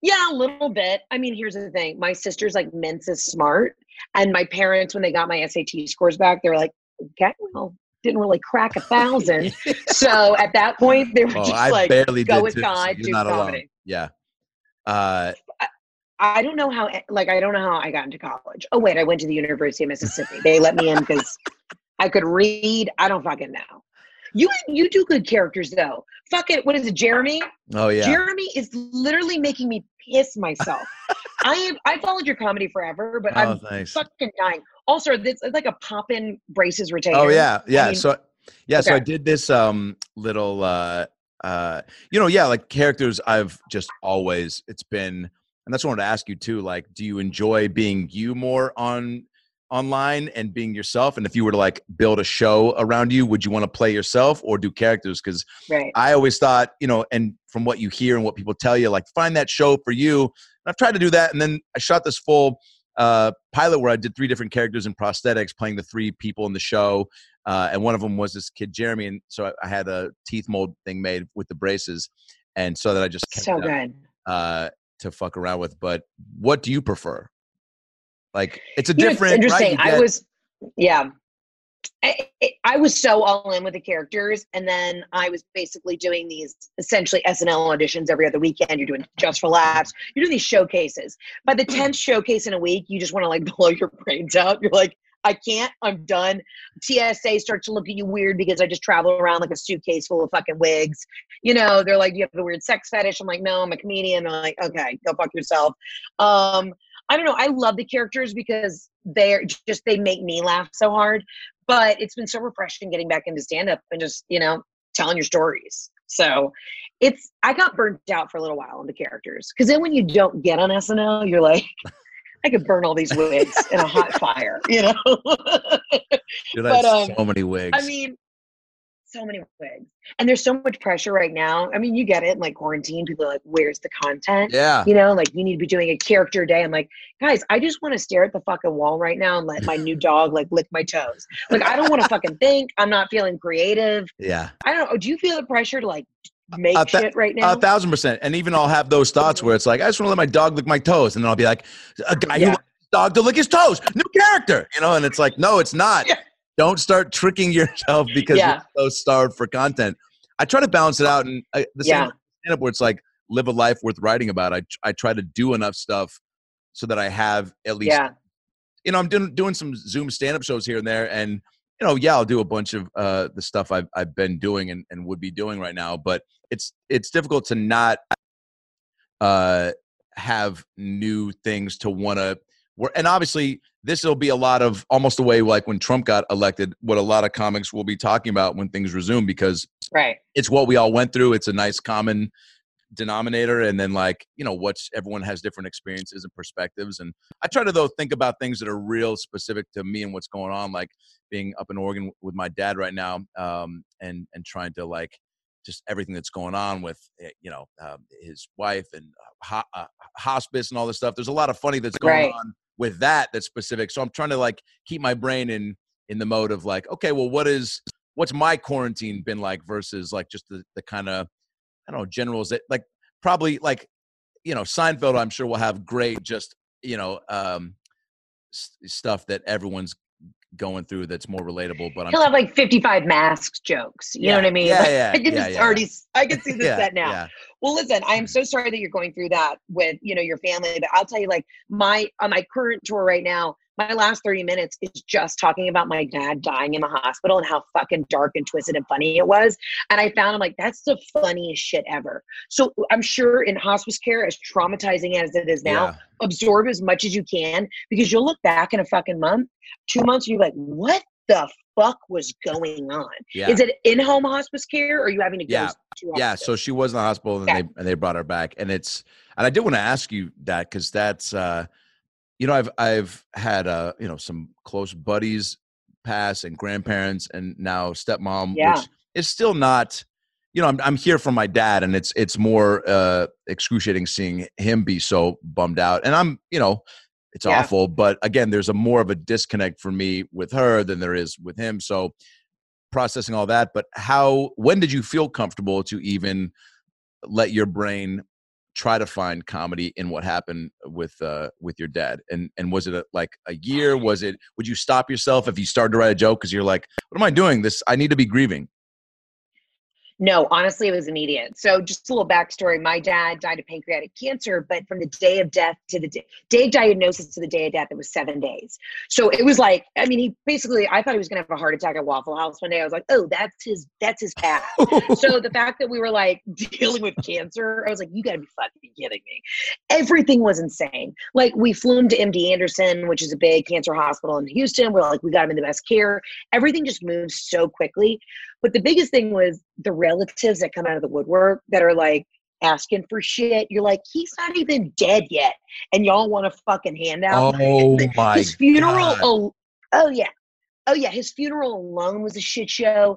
Yeah, a little bit. I mean, here's the thing. My sister's like Mensa smart. And my parents, when they got my SAT scores back, they were like, okay, well, didn't really crack 1,000. So at that point, they were like, go with God, do comedy. Yeah. I don't know how, like, I don't know how I got into college. Oh, wait, I went to the University of Mississippi. They let me in because I could read. I don't fucking know. You do good characters, though. Fuck it. What is it, Jeremy? Oh, yeah. Jeremy is literally making me piss myself. I followed your comedy forever, but I'm fucking dying. Also, it's like a pop-in braces retainer. Oh, yeah. Yeah. I mean, so, yeah. Okay. So I did this little, you know, yeah, like characters I've just always, it's been... And that's what I wanted to ask you too. Like, do you enjoy being you more online and being yourself? And if you were to like build a show around you, would you want to play yourself or do characters? Because I always thought, you know, and from what you hear and what people tell you, like find that show for you. And I've tried to do that. And then I shot this full pilot where I did 3 different characters in prosthetics, playing the 3 people in the show. And one of them was this kid, Jeremy. And so I had a teeth mold thing made with the braces. And so that I just kept so good. To fuck around with, but what do you prefer? Like, it's a different, it's interesting. Right? I was so all in with the characters, and then I was basically doing these essentially SNL auditions every other weekend. You're doing Just for Laughs. You're doing these showcases. By the 10th showcase in a week, you just want to like blow your brains out. You're like, I can't. I'm done. TSA starts to look at you weird because I just travel around like a suitcase full of fucking wigs. You know, they're like, you have a weird sex fetish. I'm like, no, I'm a comedian. I'm like, okay, go fuck yourself. I don't know. I love the characters because they make me laugh so hard. But it's been so refreshing getting back into stand-up and just, you know, telling your stories. So I got burnt out for a little while on the characters. Because then when you don't get on SNL, you're like... I could burn all these wigs in a hot fire, you know? Dude, that's so many wigs. I mean, so many wigs. And there's so much pressure right now. I mean, you get it in like quarantine. People are like, where's the content? Yeah. You know, like you need to be doing a character day. I'm like, guys, I just want to stare at the fucking wall right now and let my new dog like lick my toes. Like, I don't want to fucking think. I'm not feeling creative. Yeah. I don't know. Do you feel the pressure to like make shit right now? 1,000%. And even I'll have those thoughts where it's like, I just want to let my dog lick my toes. And then I'll be like, a guy who wants his dog to lick his toes. New character. You know, and it's like, no, it's not. Yeah. Don't start tricking yourself because you're so starved for content. I try to balance it out. And the same stand-up where it's like, live a life worth writing about. I try to do enough stuff so that I have at least, you know, I'm doing some Zoom stand-up shows here and there. And, you know, I'll do a bunch of the stuff I've been doing and would be doing right now. But it's difficult to not have new things to want to work. And obviously, this will be a lot of almost the way like when Trump got elected, what a lot of comics will be talking about when things resume, because it's what we all went through. It's a nice common denominator. And then like, you know, everyone has different experiences and perspectives. And I try to though think about things that are real specific to me and what's going on, like being up in Oregon with my dad right now, and trying to like, just everything that's going on with, you know, his wife and hospice and all this stuff. There's a lot of funny that's going on with that's specific. So I'm trying to like keep my brain in the mode of like, okay, well, what's my quarantine been like versus like just the kind of, I don't know, generals that like probably like, you know, Seinfeld, I'm sure will have great just, you know, stuff that everyone's going through that's more relatable. But he'll have like 55 masks jokes. You know what I mean? Yeah, like, yeah, I can see this set now. Yeah. Well, listen, I am so sorry that you're going through that with, you know, your family. But I'll tell you, like on my current tour right now, my last 30 minutes is just talking about my dad dying in the hospital and how fucking dark and twisted and funny it was. And I found, I'm like, that's the funniest shit ever. So I'm sure in hospice care, as traumatizing as it is now, absorb as much as you can, because you'll look back in a fucking month, 2 months, and you're like, what the fuck was going on? Yeah. Is it in-home hospice care, or are you having to go to hospice? Yeah, so she was in the hospital and they brought her back. And I did want to ask you that, because that's you know, I've had you know, some close buddies pass and grandparents and now stepmom, which is still not, you know, I'm here for my dad, and it's more excruciating seeing him be so bummed out. And I'm, you know, it's awful, but again, there's more of a disconnect for me with her than there is with him. So processing all that, but when did you feel comfortable to even let your brain try to find comedy in what happened with your dad? And was it like a year? Would you stop yourself if you started to write a joke? 'Cause you're like, what am I doing? I need to be grieving. No, honestly, it was immediate. So just a little backstory. My dad died of pancreatic cancer, but from the day of death to the day of diagnosis to the day of death, it was 7 days. So it was like, I mean, I thought he was going to have a heart attack at Waffle House one day. I was like, oh, that's his path. So the fact that we were like dealing with cancer, I was like, you gotta be fucking kidding me. Everything was insane. Like we flew him to MD Anderson, which is a big cancer hospital in Houston. We're like, we got him in the best care. Everything just moved so quickly. But the biggest thing was the relatives that come out of the woodwork that are like asking for shit. You're like, he's not even dead yet, and y'all want a fucking handout. His funeral. Oh yeah. His funeral alone was a shit show.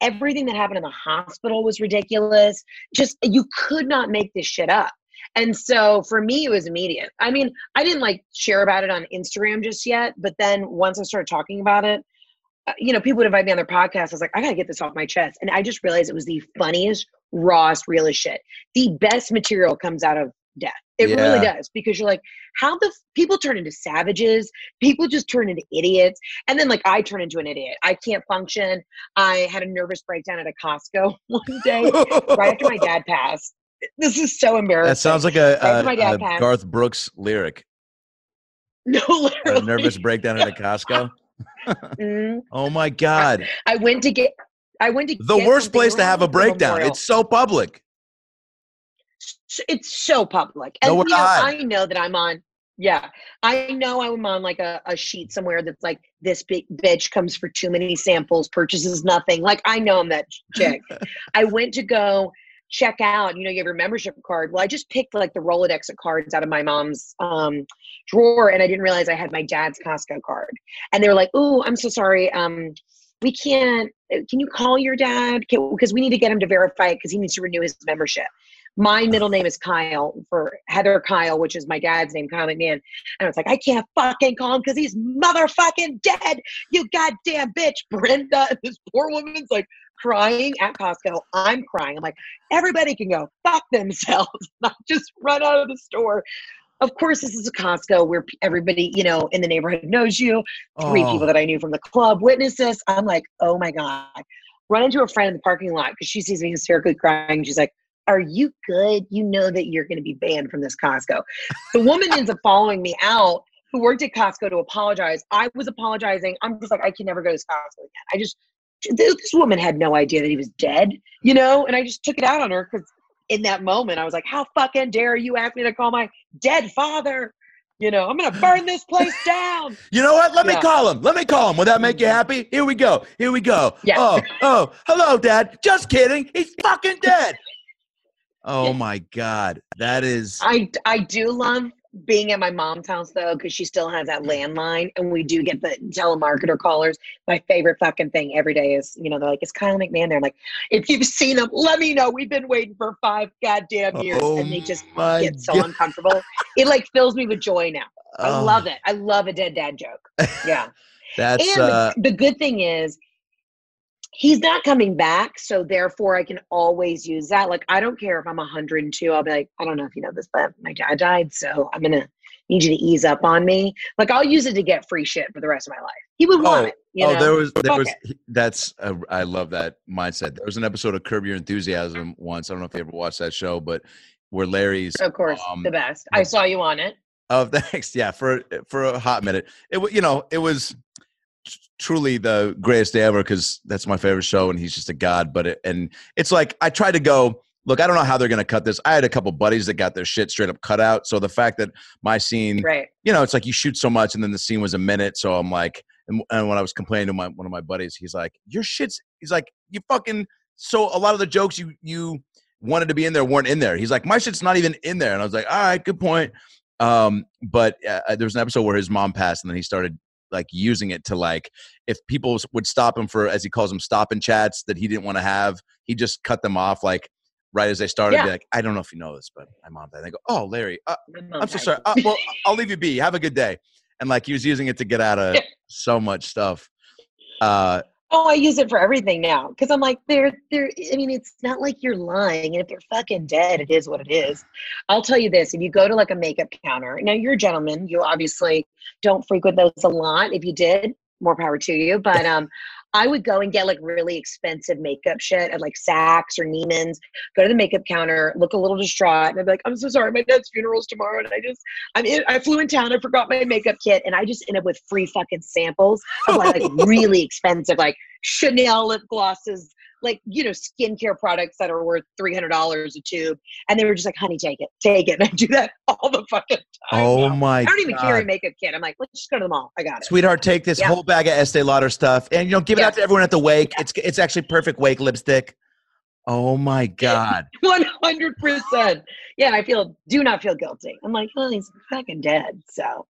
Everything that happened in the hospital was ridiculous. Just, you could not make this shit up. And so for me, it was immediate. I mean, I didn't like share about it on Instagram just yet, but then once I started talking about it, you know, people would invite me on their podcast. I was like, I got to get this off my chest. And I just realized it was the funniest, rawest, realest shit. The best material comes out of death. It really does. Because you're like, people turn into savages. People just turn into idiots. And then like, I turn into an idiot. I can't function. I had a nervous breakdown at a Costco one day right after my dad passed. This is so embarrassing. That sounds like a Garth Brooks lyric. No, literally. A nervous breakdown at a Costco? Oh my God. I went to get the worst place to have a breakdown. It's so public. It's so public. And you know, I know that I'm on. Yeah. I know I'm on like a sheet somewhere that's like, this big bitch comes for too many samples, purchases nothing. Like, I know I'm that chick. I went to go check out, you know, you have your membership card. Well, I just picked like the Rolodex of cards out of my mom's drawer, and I didn't realize I had my dad's Costco card. And they were like, oh, I'm so sorry. We can't, can you call your dad? Because we need to get him to verify it because he needs to renew his membership. My middle name is Kyle, for Heather Kyle, which is my dad's name, Kyle McMahon. And I was like, I can't fucking call him because he's motherfucking dead, you goddamn bitch, Brenda. And this poor woman's like crying at Costco. I'm crying. I'm like, everybody can go fuck themselves, not just run out of the store. Of course, this is a Costco where everybody, you know, in the neighborhood knows you. Three people that I knew from the club witnessed this. I'm like, oh my God. Run into a friend in the parking lot because she sees me hysterically crying. She's like, are you good? You know that you're going to be banned from this Costco. The woman ends up following me out who worked at Costco to apologize. I was apologizing. I'm just like, I can never go to Costco again. This woman had no idea that he was dead, you know? And I just took it out on her because in that moment, I was like, how fucking dare you ask me to call my dead father? You know, I'm going to burn this place down. You know what? Let me call him. Let me call him. Will that make you happy? Here we go. Here we go. Yeah. Oh, hello, Dad. Just kidding. He's fucking dead. Oh, my God. That is. I do love being at my mom's house, though, because she still has that landline. And we do get the telemarketer callers. My favorite fucking thing every day is, you know, they're like, it's Kyle McMahon there. I'm like, if you've seen him, let me know. We've been waiting for 5 goddamn years. Oh, and they just get so uncomfortable. It like fills me with joy now. I love it. I love a dead dad joke. Yeah. The good thing is he's not coming back. So therefore I can always use that. Like, I don't care if I'm 102, I'll be like, I don't know if you know this, but my dad died. So I'm going to need you to ease up on me. Like, I'll use it to get free shit for the rest of my life. He would want it. You know? I love that mindset. There was an episode of Curb Your Enthusiasm once. I don't know if you ever watched that show, but where Larry's, of course, the best. I saw you on it. Oh, thanks. Yeah. For a hot minute, it was truly the greatest day ever, because that's my favorite show and he's just a god. But it's like, I try to go, look, I don't know how they're going to cut this. I had a couple buddies that got their shit straight up cut out. So the fact that my scene, it's like you shoot so much and then the scene was a minute. So I'm like, and when I was complaining to one of my buddies, he's like, you fucking, so a lot of the jokes you wanted to be in there weren't in there. He's like, my shit's not even in there. And I was like, all right, good point. But there was an episode where his mom passed and then he started like using it to, like, if people would stop him for, as he calls them, stop and chats that he didn't want to have, he just cut them off like right as they started. Yeah. Be like, I don't know if you know this, but my mom died. They go, oh, Larry, I'm so sorry. Well, I'll leave you be. Have a good day. And like he was using it to get out of so much stuff. I use it for everything now because I'm like, it's not like you're lying. And if they're fucking dead, it is what it is. I'll tell you this. If you go to like a makeup counter, now you're a gentleman. You obviously don't frequent those a lot. If you did, more power to you. But I would go and get like really expensive makeup shit at like Saks or Neiman's, go to the makeup counter, look a little distraught. And I'd be like, I'm so sorry. My dad's funeral's tomorrow. And I flew in town. I forgot my makeup kit. And I just end up with free fucking samples of like really expensive, like Chanel lip glosses, like, you know, skincare products that are worth $300 a tube. And they were just like, honey, take it. And I do that all the fucking time. Oh my God. I don't even carry a makeup kit. I'm like, let's just go to the mall. I got it. Sweetheart, take this whole bag of Estee Lauder stuff and, you know, give it out to everyone at the wake. Yeah. It's actually perfect wake lipstick. Oh my God. 100%. Yeah. I do not feel guilty. I'm like, oh, he's fucking dead. So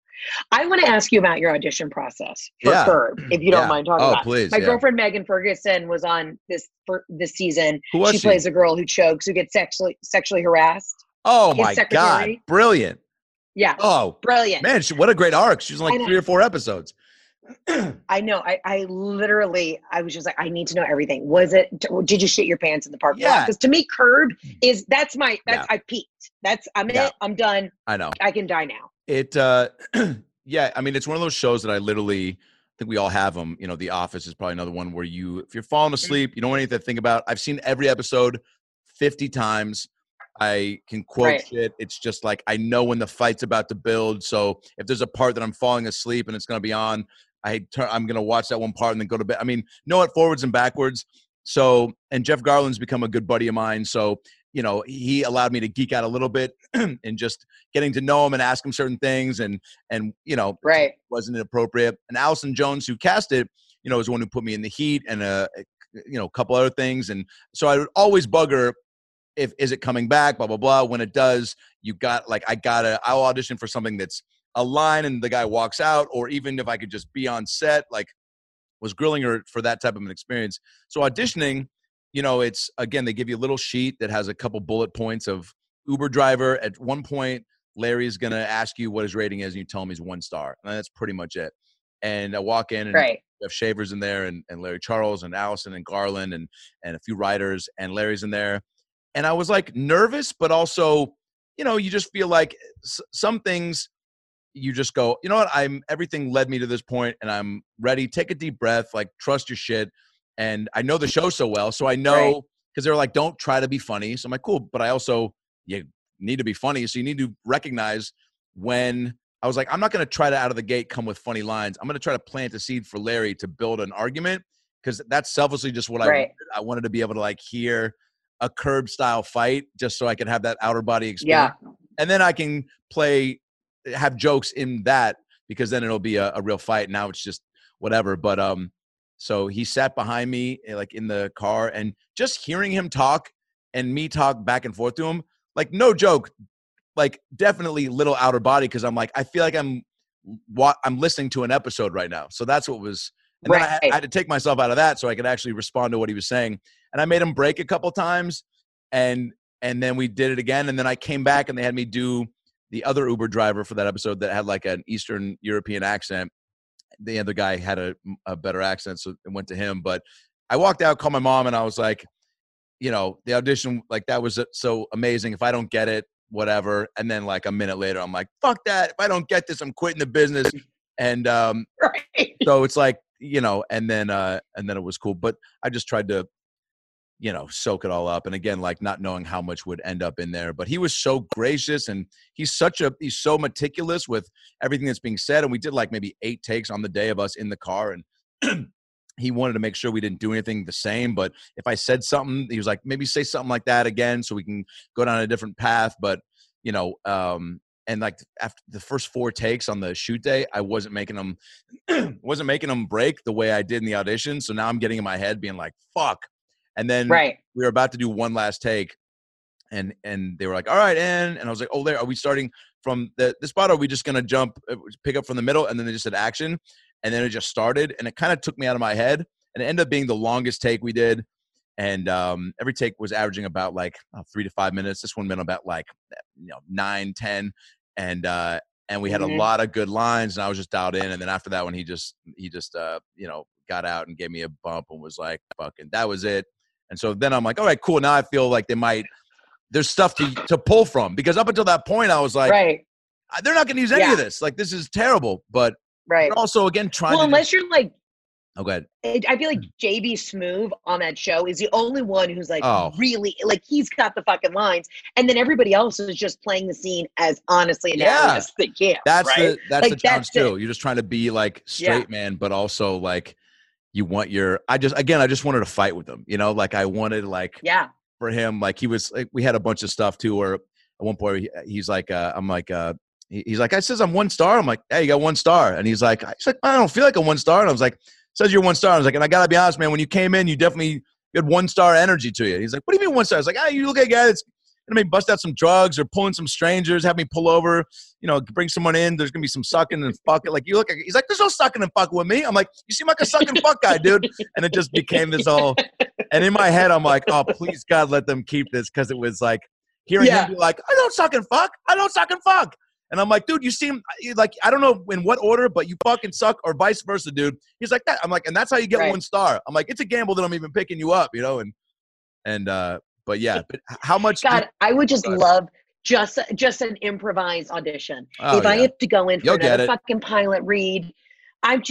I want to ask you about your audition process for Curb, if you don't mind talking about it. Please, my girlfriend Megan Ferguson was on this season. Who was she? Plays a girl who chokes, who gets sexually harassed. Oh my God. Brilliant. Yeah. Oh, brilliant. Man, what a great arc. She was in like 3 or 4 episodes. I know. I was just like, I need to know everything. Did you shit your pants in the parking lot? Because to me, Curb is, I peaked. I'm in it. I'm done. I know. I can die now. It's one of those shows that I think we all have them. You know, The Office is probably another one where if you're falling asleep, you don't want anything to think about. I've seen every episode 50 times. I can quote shit. It's just like, I know when the fight's about to build. So if there's a part that I'm falling asleep and it's going to be on, I'm going to watch that one part and then go to bed. I mean, know it forwards and backwards. So, and Jeff Garland's become a good buddy of mine. So, you know, he allowed me to geek out a little bit and just getting to know him and ask him certain things and you know, it wasn't inappropriate. And Allison Jones, who cast it, you know, was the one who put me in the heat and, a couple other things. And so I would always bug her. Is it coming back? Blah, blah, blah. When it does, I'll audition for something that's a line and the guy walks out, or even if I could just be on set, like was grilling her for that type of an experience. So auditioning you know, it's, again, they give you a little sheet that has a couple bullet points of Uber driver. At one point, Larry's going to ask you what his rating is, and you tell him he's 1 star. And that's pretty much it. And I walk in, and Jeff Shaver's in there, and Larry Charles, and Allison, and Garland, and a few writers, and Larry's in there. And I was, like, nervous, but also, you know, you just feel like some things you just go, you know what, everything led me to this point, and I'm ready. Take a deep breath, like, trust your shit. And I know the show so well, so I know, because they're like, don't try to be funny. So I'm like, cool, but I also, you need to be funny. So you need to recognize when I was like, I'm not going to try to out of the gate come with funny lines. I'm going to try to plant a seed for Larry to build an argument, because that's selfishly just what I wanted. I wanted to be able to, like, hear a curb style fight just so I could have that outer body experience. Yeah. And then I can have jokes in that, because then it'll be a real fight. Now it's just whatever. But so he sat behind me, like, in the car, and just hearing him talk and me talk back and forth to him, like, no joke, like, definitely little outer body, because I'm like, I feel like I'm listening to an episode right now. So that's what was. And then I had to take myself out of that so I could actually respond to what he was saying. And I made him break a couple times, and then we did it again. And then I came back, and they had me do the other Uber driver for that episode that had, like, an Eastern European accent. The other guy had a better accent, so it went to him. But I walked out, called my mom, and I was like, you know, the audition, like, that was so amazing. If I don't get it, whatever. And then, like, a minute later, I'm like, fuck that. If I don't get this, I'm quitting the business. And so it's like, you know, and then it was cool. But I just tried to, you know, soak it all up. And again, like, not knowing how much would end up in there, but he was so gracious, and he's so meticulous with everything that's being said. And we did, like, maybe 8 takes on the day of us in the car. And he wanted to make sure we didn't do anything the same. But if I said something, he was like, maybe say something like that again, so we can go down a different path. But, you know, and, like, after the first 4 takes on the shoot day, I wasn't making them break the way I did in the audition. So now I'm getting in my head being like, fuck. And then we were about to do one last take, and they were like, all right. And I was like, oh, Larry, are we starting from the spot? Or are we just going to pick up from the middle? And then they just said action. And then it just started, and it kind of took me out of my head, and it ended up being the longest take we did. And every take was averaging about, like, 3 to 5 minutes. This one been about, like, you know, 9, 10. And we had a lot of good lines, and I was just dialed in. And then after that one, he just you know, got out and gave me a bump and was like, fucking, that was it. And so then I'm like, all right, cool. Now I feel like there's stuff to pull from, because up until that point I was like, they're not going to use any of this. Like, this is terrible. But also, again, trying to unless you're like, oh, go ahead. I feel like JB Smoove on that show is the only one who's like, really, like, he's got the fucking lines, and then everybody else is just playing the scene as honestly and as they can. That's the challenge too. You're just trying to be like straight man, but also like you want I just wanted to fight with him, you know, like I wanted for him, like he was, like, we had a bunch of stuff too, where at one point he's like, I'm like, he's like, I says I'm 1 star. I'm like, hey, you got 1 star. And he's like, I don't feel like a 1 star. And I was like, says you're 1 star. I was like, and I gotta be honest, man, when you came in, you had 1 star energy to you. He's like, what do you mean 1 star? I was like, you look at a guy that's gonna maybe bust out some drugs or pulling some strangers, have me pull over, you know, bring someone in. There's gonna be some sucking and fucking. Like, you look at, he's like, there's no sucking and fucking with me. I'm like, you seem like a sucking fuck guy, dude. And it just became this whole. And in my head, I'm like, oh, please God, let them keep this, because it was like hearing him be like, I don't suck and fuck. And I'm like, dude, you seem like, I don't know in what order, but you fucking suck, or vice versa, dude. He's like that. I'm like, and that's how you get 1 star. I'm like, it's a gamble that I'm even picking you up, you know? But yeah, but how much? God, I would just love just an improvised audition. Oh, if I have to go in for another fucking pilot read, I'm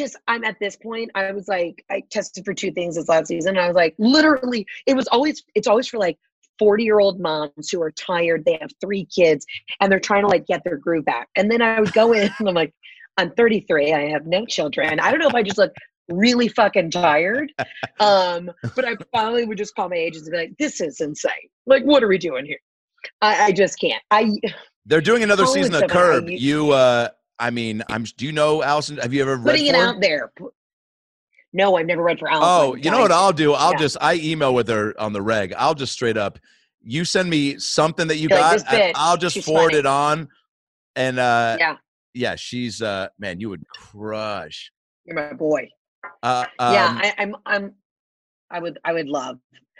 at this point, I was like, I tested for 2 things this last season. I was like, literally, it's always for like 40-year-old moms who are tired. They have 3 kids and they're trying to like get their groove back. And then I would go in and I'm like, I'm 33. I have no children. I don't know if I just look really fucking tired. But I probably would just call my agents and be like, this is insane. Like, what are we doing here? I just can't. They're doing another season of Curb. Do you know, Allison, have you ever read putting it out there? No, I've never read for Allison. Oh, you know what I'll do? I email with her on the reg. I'll just straight up, you send me something that you got. I'll just forward it on. And she's man, you would crush. You're my boy. I'm I would love.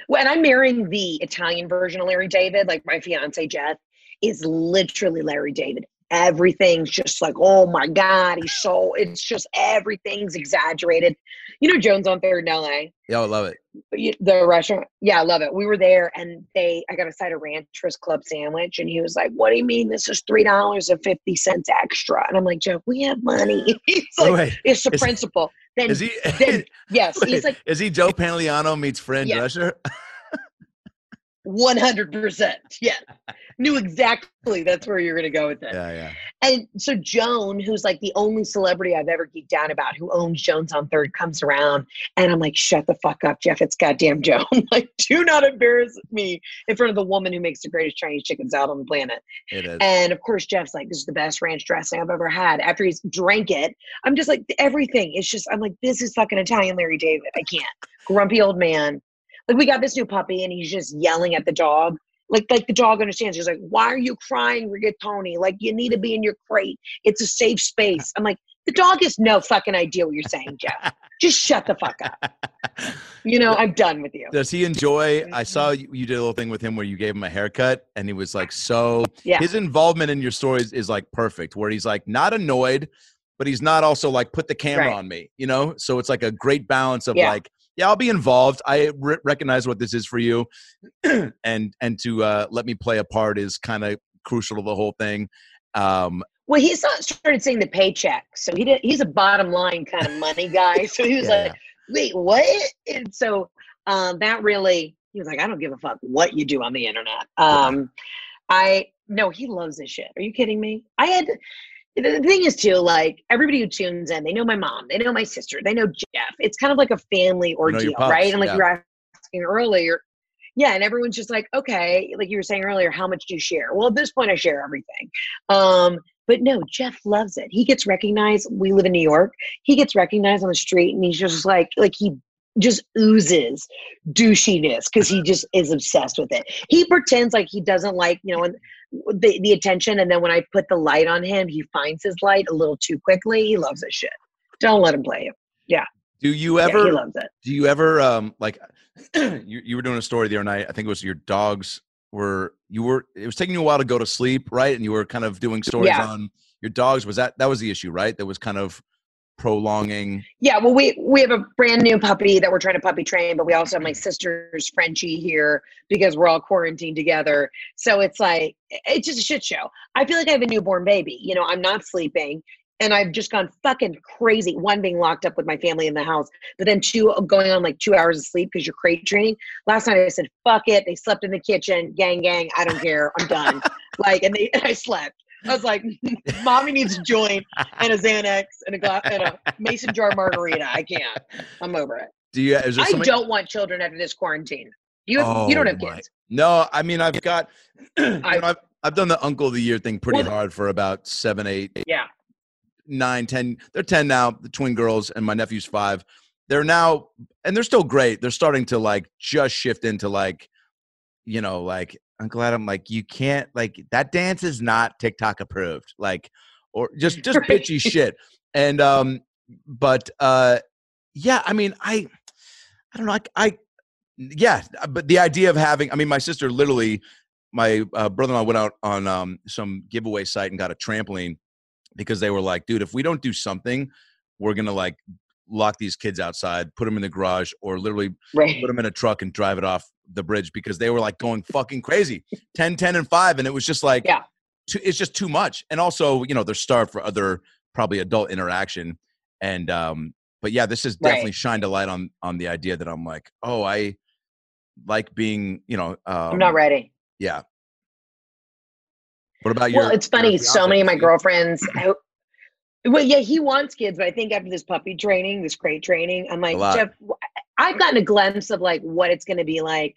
Well, and I'm marrying the Italian version of Larry David. Like my fiance, Jeff, is literally Larry David. Everything's just like, oh my God, he's so, it's just everything's exaggerated. You know, Jones on Third in LA. Yeah, I love it. The restaurant. Yeah, I love it. We were there and I got a side of Rancher's Club sandwich and he was like, what do you mean this is $3.50 extra? And I'm like, Jeff, we have money. He's like, wait, it's the principle. Then, is he, then yes. Wait, he's like, is he Joe Pantoliano meets Fran Drescher? 100%. Yeah. Knew exactly that's where you're going to go with it. Yeah, yeah. And so Joan, who's like the only celebrity I've ever geeked out about who owns Jones on Third, comes around and I'm like, shut the fuck up, Jeff. It's goddamn Joan. Like, do not embarrass me in front of the woman who makes the greatest Chinese chicken salad on the planet. It is. And of course, Jeff's like, this is the best ranch dressing I've ever had. After he's drank it, I'm just like, everything. It's just, I'm like, this is fucking Italian Larry David. I can't. Grumpy old man. Like, we got this new puppy and he's just yelling at the dog. Like the dog understands. He's like, why are you crying, Rigatoni? Like, you need to be in your crate. It's a safe space. I'm like, the dog has no fucking idea what you're saying, Jeff. Just shut the fuck up. You know, I'm done with you. Does he enjoy, I saw you did a little thing with him where you gave him a haircut and he was like, so yeah. His involvement in your stories is like perfect, where he's like not annoyed, but he's not also like, put the camera on me, you know? So it's like a great balance of like, yeah, I'll be involved. I recognize what this is for you. and to let me play a part is kind of crucial to the whole thing. Well, he's not started seeing the paycheck. So he's a bottom line kind of money guy. So he was like, wait, what? And so that really, he was like, I don't give a fuck what you do on the internet. No, he loves this shit. Are you kidding me? The thing is too, like everybody who tunes in, they know my mom, they know my sister, they know Jeff. It's kind of like a family ordeal, right? And like you were asking earlier. Yeah. And everyone's just like, okay, like you were saying earlier, how much do you share? Well, at this point I share everything. But no, Jeff loves it. He gets recognized. We live in New York. He gets recognized on the street and he's just like he just oozes douchiness because he just is obsessed with it. He pretends like he doesn't like, you know, the attention. And then when I put the light on him, he finds his light a little too quickly. He loves this shit. Don't let him play you. Yeah. Do you ever, he loves it. Do you ever, like you were doing a story the other night. I think it was your dogs it was taking you a while to go to sleep. Right. And you were kind of doing stories on your dogs. Was that was the issue, right? That was kind of prolonging. Yeah, well, we have a brand new puppy that we're trying to puppy train, but we also have my sister's Frenchie here because we're all quarantined together. So it's like, it's just a shit show. I feel like I have a newborn baby. You know, I'm not sleeping and I've just gone fucking crazy. One, being locked up with my family in the house, but then two, going on like 2 hours of sleep because you're crate training. Last night I said, fuck it. They slept in the kitchen. Gang, I don't care. I'm done. And I slept. I was like, mommy needs a joint and a Xanax and a mason jar margarita. I can't. I'm over it. I don't want children after this quarantine. You don't have kids. No, I mean, I've got, I've done the uncle of the year thing pretty hard for about 7, 8, 9, 10. They're 10 now, the twin girls, and my nephew's 5. They're now, and they're still great. They're starting to like just shift into like, you know, like, Uncle Adam, like, you can't, like, that dance is not TikTok approved, like, or just bitchy shit. And, yeah, I mean, I don't know. But the idea of having, I mean, my sister, literally my brother-in-law went out on some giveaway site and got a trampoline because they were like, dude, if we don't do something, we're going to like lock these kids outside, put them in the garage, or literally put them in a truck and drive it off the bridge, because they were like going fucking crazy. 10, 10, and 5. And it was just like, it's just too much. And also, you know, they're starved for other probably adult interaction. And, but yeah, this has definitely shined a light on the idea that I'm like, oh, I like being, you know, I'm not ready. Yeah. What about you? Well, it's funny. So many of my girlfriends, well, yeah, he wants kids, but I think after this puppy training, this crate training, I'm like, Jeff, I've gotten a glimpse of like what it's going to be like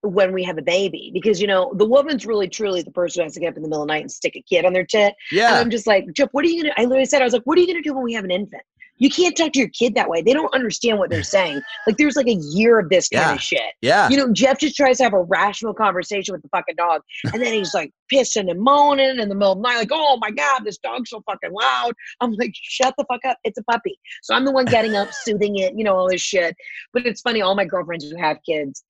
when we have a baby, because, you know, the woman's really, truly the person who has to get up in the middle of the night and stick a kid on their tit. Yeah. And I'm just like, Jeff, what are you going to, I literally said, I was like, what are you going to do when we have an infant? You can't talk to your kid that way. They don't understand what they're saying. Like, there's like a year of this kind of shit. Yeah. You know, Jeff just tries to have a rational conversation with the fucking dog. And then he's like pissing and moaning in the middle of the night. Like, oh my God, this dog's so fucking loud. I'm like, shut the fuck up. It's a puppy. So I'm the one getting up, soothing it, you know, all this shit. But it's funny. All my girlfriends who have kids,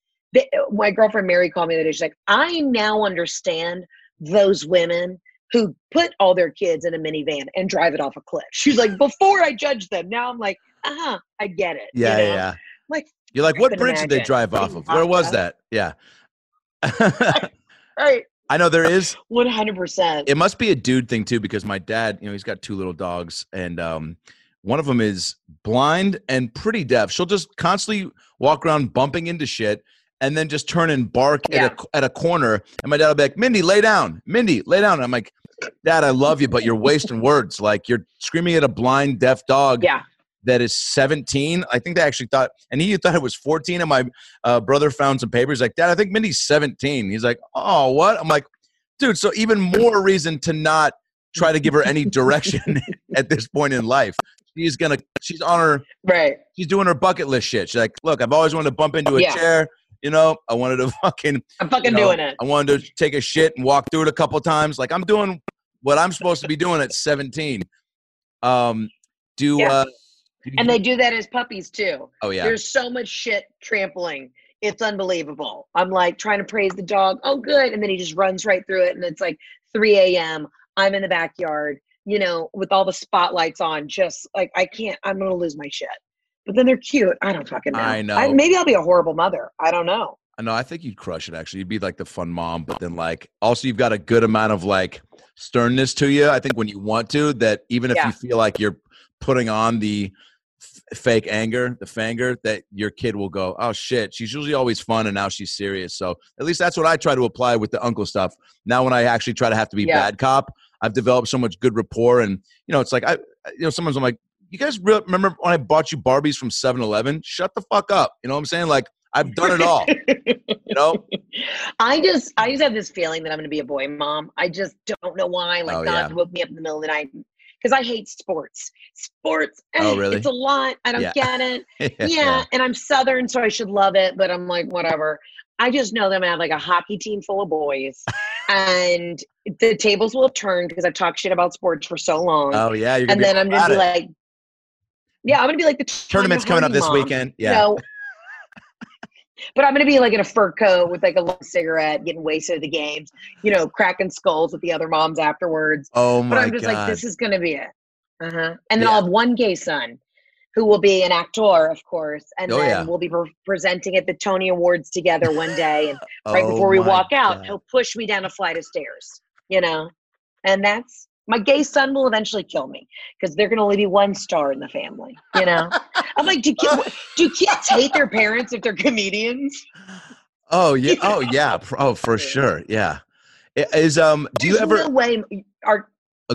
my girlfriend Mary called me the other day. She's like, I now understand those women who put all their kids in a minivan and drive it off a cliff. She's like, before I judge them, now I'm like, I get it. Yeah, you know? Yeah. Like, you're like, what bridge did they drive off of? Where was that? Yeah. Right. I know there is. 100%. It must be a dude thing too, because my dad, you know, he's got two little dogs, and one of them is blind and pretty deaf. She'll just constantly walk around bumping into shit, and then just turn and bark at a corner. And my dad will be like, Mindy, lay down. Mindy, lay down. And I'm like, Dad, I love you, but you're wasting words. Like, you're screaming at a blind, deaf dog that is 17. I think they actually thought, and he thought it was 14. And my brother found some papers. Like, Dad, I think Mindy's 17. He's like, oh, what? I'm like, dude, so even more reason to not try to give her any direction at this point in life. She's on her, right. She's doing her bucket list shit. She's like, look, I've always wanted to bump into a chair. You know, I wanted to doing it. I wanted to take a shit and walk through it a couple of times. Like, I'm doing what I'm supposed to be doing at 17. And they do that as puppies too. Oh yeah. There's so much shit trampling. It's unbelievable. I'm like trying to praise the dog. Oh good. And then he just runs right through it. And it's like 3 a.m. I'm in the backyard, you know, with all the spotlights on, just like, I'm going to lose my shit. But then they're cute. I don't fucking know. I know. Maybe I'll be a horrible mother. I don't know. I know. I think you'd crush it, actually. You'd be like the fun mom. But then, like, also you've got a good amount of, like, sternness to you, I think, when you want to, that even if you feel like you're putting on the fake anger, the fanger, that your kid will go, oh, shit. She's usually always fun, and now she's serious. So at least that's what I try to apply with the uncle stuff. Now when I actually try to have to be bad cop, I've developed so much good rapport. And, you know, it's like sometimes I'm like, you guys remember when I bought you Barbies from 7-Eleven? Shut the fuck up. You know what I'm saying? Like, I've done it all, you know? I just have this feeling that I'm going to be a boy mom. I just don't know why. Like, God woke me up in the middle of the night because I hate sports. Sports, oh, really? It's a lot. I don't get it. And I'm Southern, so I should love it, but I'm like, whatever. I just know that I'm going to have like a hockey team full of boys. And the tables will have turned because I've talked shit about sports for so long. Oh, yeah. And then I'm just like, I'm going to be like the tournament's coming up this weekend. Yeah. So, but I'm going to be like in a fur coat with like a long cigarette, getting wasted at the games, you know, cracking skulls with the other moms afterwards. Oh my God. But I'm just like, this is going to be it. And then I'll have one gay son who will be an actor, of course. And then we'll be presenting at the Tony Awards together one day. And right before we walk out, he'll push me down a flight of stairs, you know, and that's. My gay son will eventually kill me because there can only be one star in the family, you know? I'm like, do kids hate their parents if they're comedians? Oh, yeah. Oh, yeah. Oh, for sure. Yeah. Go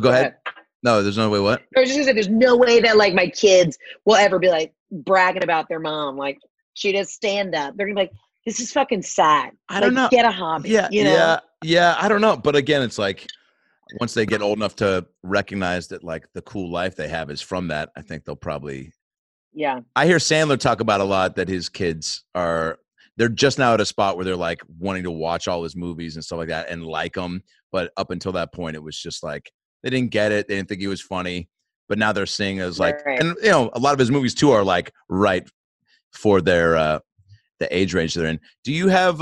ahead. No, there's no way what? I was just going to say, there's no way that, like, my kids will ever be, like, bragging about their mom. Like, she does stand-up. They're going to be like, this is fucking sad. I don't know. Get a hobby, you know? Yeah, I don't know. But, again, it's like – once they get old enough to recognize that, like, the cool life they have is from that, I think they'll probably. Yeah. I hear Sandler talk about a lot that his kids they're just now at a spot where they're like wanting to watch all his movies and stuff like that and like them. But up until that point, it was just like, they didn't get it. They didn't think he was funny, but now they're seeing as like, right. And you know, a lot of his movies too are like right for their, the age range they're in. Do you have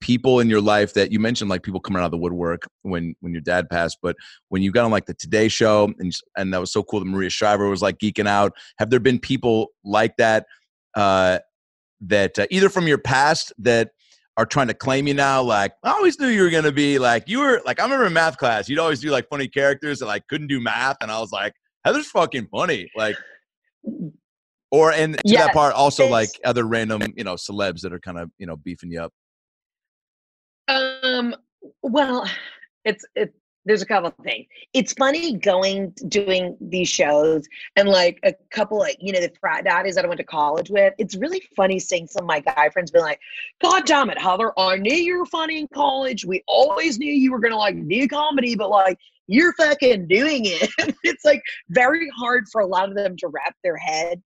people in your life that you mentioned, like people coming out of the woodwork when your dad passed, but when you got on like the Today Show and that was so cool that Maria Shriver was like geeking out. Have there been people like that that either from your past that are trying to claim you now? Like, I always knew you were going to be like, you were like, I remember in math class, you'd always do like funny characters and like couldn't do math. And I was like, Heather's fucking funny. Like, or and to that part also like other random, you know, celebs that are kind of, you know, beefing you up. Well, there's a couple of things. It's funny doing these shows and like a couple of, you know, the daddies that I went to college with. It's really funny seeing some of my guy friends be like, God damn it, Heather, I knew you were funny in college. We always knew you were going to like do comedy, but like you're fucking doing it. It's like very hard for a lot of them to wrap their head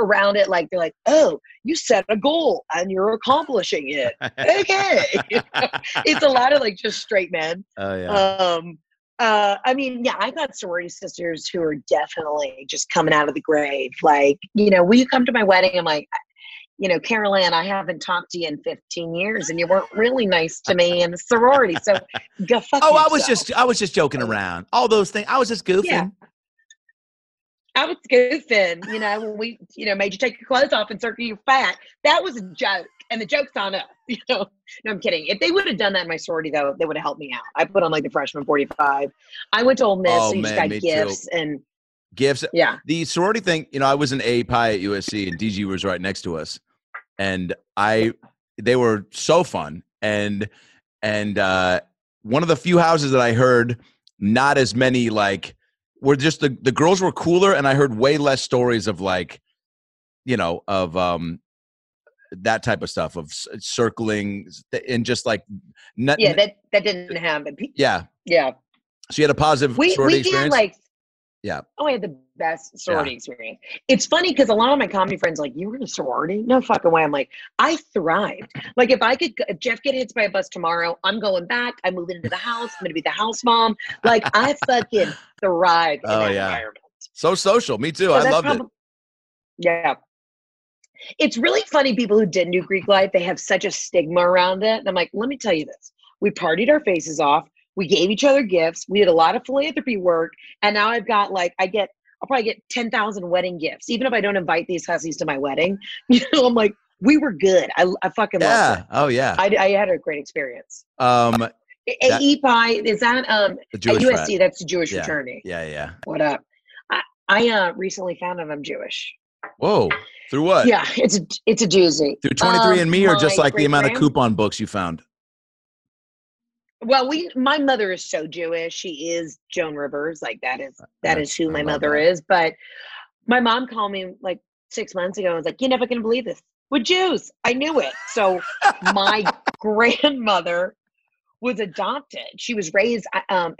around it. Like, they're like, oh, you set a goal and you're accomplishing it. Okay. It's a lot of like just straight men. Oh, yeah. I mean, yeah, I got sorority sisters who are definitely just coming out of the grave. Like, you know, will you come to my wedding? I'm like, you know, Carol Ann, I haven't talked to you in 15 years and you weren't really nice to me in the sorority. So go fuck yourself. I was just joking around. All those things. I was just goofing. Yeah. I was goofing. You know, when we, you know, made you take your clothes off and circle you fat. That was a joke. And the joke's on us, you know. No, I'm kidding. If they would have done that in my sorority, though, they would have helped me out. I put on like the freshman 45. I went to Ole Miss, and just got gifts too. And gifts. Yeah, the sorority thing. You know, I was an A Pi at USC, and DG was right next to us, and they were so fun. And one of the few houses that I heard not as many like were just the girls were cooler, and I heard way less stories of like, you know, of that type of stuff of circling and just like nothing. Yeah, that didn't happen. Yeah. So you had a positive sorority experience? I had the best sorority experience. It's funny because a lot of my comedy friends are like, you were in a sorority? No fucking way. I'm like, I thrived. Like if Jeff gets hit by a bus tomorrow, I'm going back. I'm moving into the house. I'm going to be the house mom. Like I fucking thrived in that environment. So social. Me too. So I loved it. Yeah. It's really funny, people who didn't do Greek life, they have such a stigma around it. And I'm like, let me tell you this. We partied our faces off. We gave each other gifts. We did a lot of philanthropy work. And now I'll probably get 10,000 wedding gifts, even if I don't invite these hussies to my wedding. You know, I'm like, we were good. I fucking loved it. Oh, yeah. I had a great experience. EPI, is that at USC? Frat. That's the Jewish fraternity. Yeah. What up? I recently found out I'm Jewish. Whoa. Through what? Yeah, it's a doozy. Through 23andMe or just like the amount of coupon books you found? Well, my mother is so Jewish. She is Joan Rivers. Like that is who my mother is. But my mom called me like 6 months ago and was like, you're never going to believe this. We're Jews. I knew it. So my grandmother was adopted. She was raised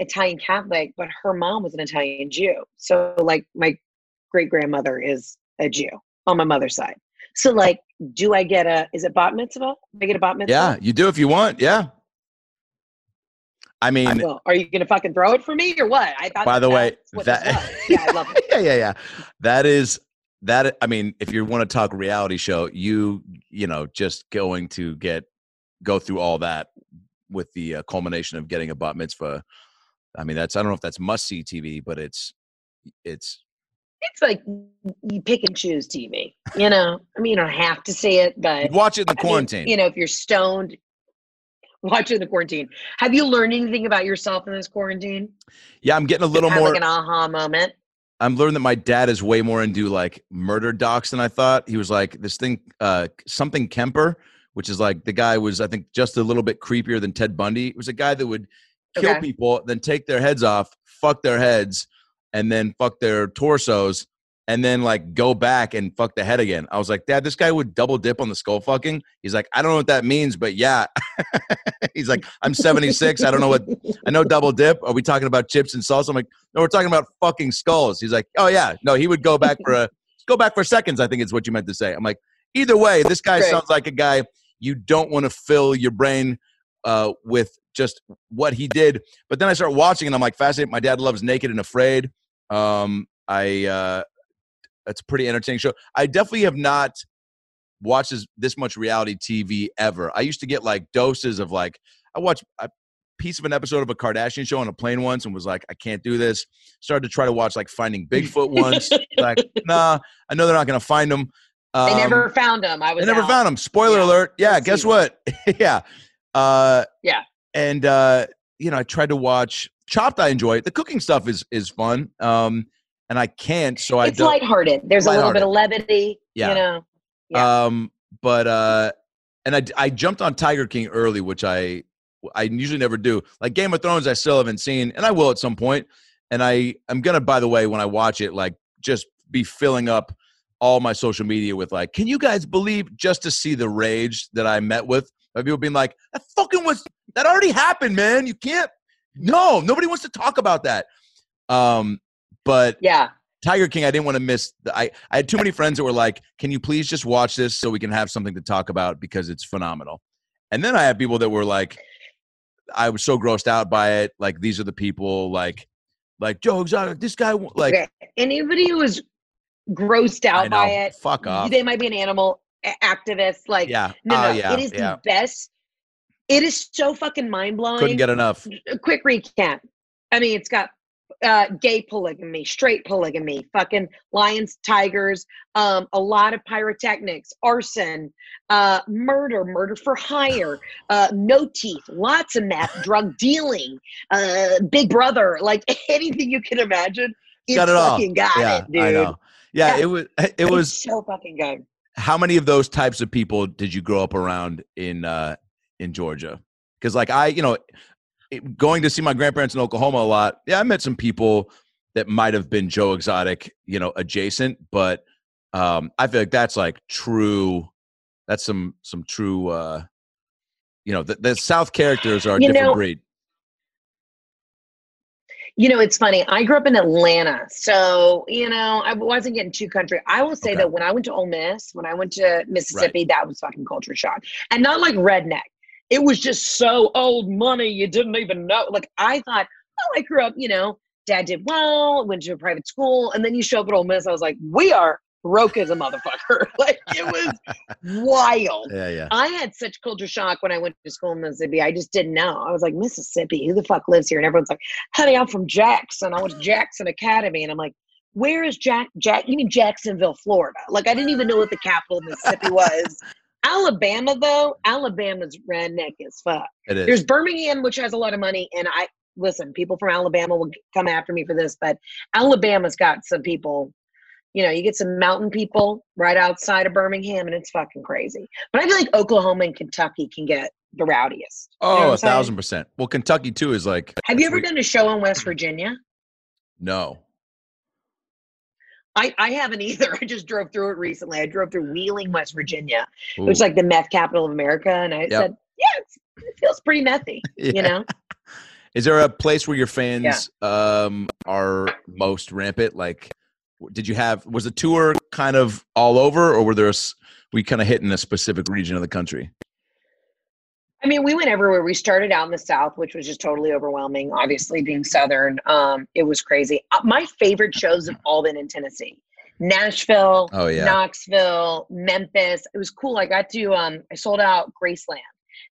Italian Catholic, but her mom was an Italian Jew. So like my great grandmother is a Jew on my mother's side. So like, is it bat mitzvah? Do I get a bat mitzvah? Yeah, you do if you want. Yeah. I mean, are you going to fucking throw it for me or what? I thought, by the way, I love it. Yeah. That, I mean, if you want to talk reality show, you know, just going to go through all that with the culmination of getting a bat mitzvah. I mean, I don't know if that's must see TV, but it's like you pick and choose TV, you know? I mean, you don't have to see it, but... You'd watch it in the quarantine. I mean, you know, if you're stoned, watch it in the quarantine. Have you learned anything about yourself in this quarantine? Yeah, I'm getting a little more... like an aha moment. I'm learning that my dad is way more into, like, murder docs than I thought. He was like, this thing, something Kemper, which is like the guy was, I think, just a little bit creepier than Ted Bundy. It was a guy that would kill people, then take their heads off, fuck their heads, and then fuck their torsos, and then like go back and fuck the head again. I was like, Dad, this guy would double dip on the skull fucking. He's like, I don't know what that means, but yeah. He's like, I'm 76. I don't know I know double dip. Are we talking about chips and salsa? I'm like, no, we're talking about fucking skulls. He's like, oh yeah. No, he would go back for seconds. I think it's what you meant to say. I'm like, either way, this guy sounds like a guy you don't want to fill your brain with just what he did. But then I start watching and I'm like fascinated. My dad loves Naked and Afraid. That's a pretty entertaining show. I definitely have not watched this much reality TV ever. I used to get like doses of like, I watched a piece of an episode of a Kardashian show on a plane once and was like, I can't do this. Started to try to watch like Finding Bigfoot once. Like, nah, I know they're not going to find him. They never found him. They never found him. Spoiler alert. Yeah. Guess what? Yeah. Yeah. And, you know, I tried to watch Chopped. I enjoy it. The cooking stuff is fun. And I can't, so it's lighthearted. There's a little bit of levity, you know? Yeah. And I jumped on Tiger King early, which I usually never do. Like Game of Thrones, I still haven't seen, and I will at some point. And I'm going to, by the way, when I watch it, like just be filling up all my social media with like, can you guys believe, just to see the rage that I met with. People being like, that already happened, man. You can't No, nobody wants to talk about that. But yeah, Tiger King, I didn't want to miss. I had too many friends that were like, can you please just watch this so we can have something to talk about because it's phenomenal. And then I had people that were like, I was so grossed out by it. Like, these are the people like Joe Exotic, this guy, like. Okay. Anybody who was grossed out by it. Fuck off. They might be an animal activist. Like, yeah. It is the best. It is so fucking mind-blowing. Couldn't get enough. A quick recap. I mean, it's got gay polygamy, straight polygamy, fucking lions, tigers, a lot of pyrotechnics, arson, murder for hire, no teeth, lots of meth, drug dealing, Big Brother, like anything you can imagine. It's got it fucking all. Got it, dude. I know. Yeah, it was so fucking good. How many of those types of people did you grow up around in Georgia? Because like going to see my grandparents in Oklahoma a lot. Yeah, I met some people that might have been Joe Exotic, adjacent, but I feel like that's like true. That's some true. The South characters are a different breed. It's funny. I grew up in Atlanta, so, I wasn't getting too country. I will say that when I went to Ole Miss, when I went to Mississippi, that was fucking culture shock. And not like redneck. It was just so old money. You didn't even know. Like, I thought, I grew up, dad did well, went to a private school. And then you show up at Ole Miss. I was like, we are broke as a motherfucker. Like, it was wild. Yeah. I had such culture shock when I went to school in Mississippi. I just didn't know. I was like, Mississippi, who the fuck lives here? And everyone's like, honey, I'm from Jackson. I went to Jackson Academy. And I'm like, where is you mean Jacksonville, Florida? Like, I didn't even know what the capital of Mississippi was. Alabama, though, Alabama's redneck as fuck. It is. There's Birmingham, which has a lot of money. And people from Alabama will come after me for this, but Alabama's got some people. You get some mountain people right outside of Birmingham, and it's fucking crazy. But I feel like Oklahoma and Kentucky can get the rowdiest. Oh, 1,000%. Well, Kentucky, too, is like... Have you ever done a show in West Virginia? No. I haven't either. I just drove through it recently. I drove through Wheeling, West Virginia. Ooh. Which is like the meth capital of America. And I said, it feels pretty methy, Is there a place where your fans are most rampant? Like... was the tour kind of all over, or we kind of hit in a specific region of the country? I mean, we went everywhere. We started out in the South, which was just totally overwhelming. Obviously, being Southern, it was crazy. My favorite shows have all been in Tennessee. Nashville, Knoxville, Memphis. It was cool. I got to, I sold out Graceland.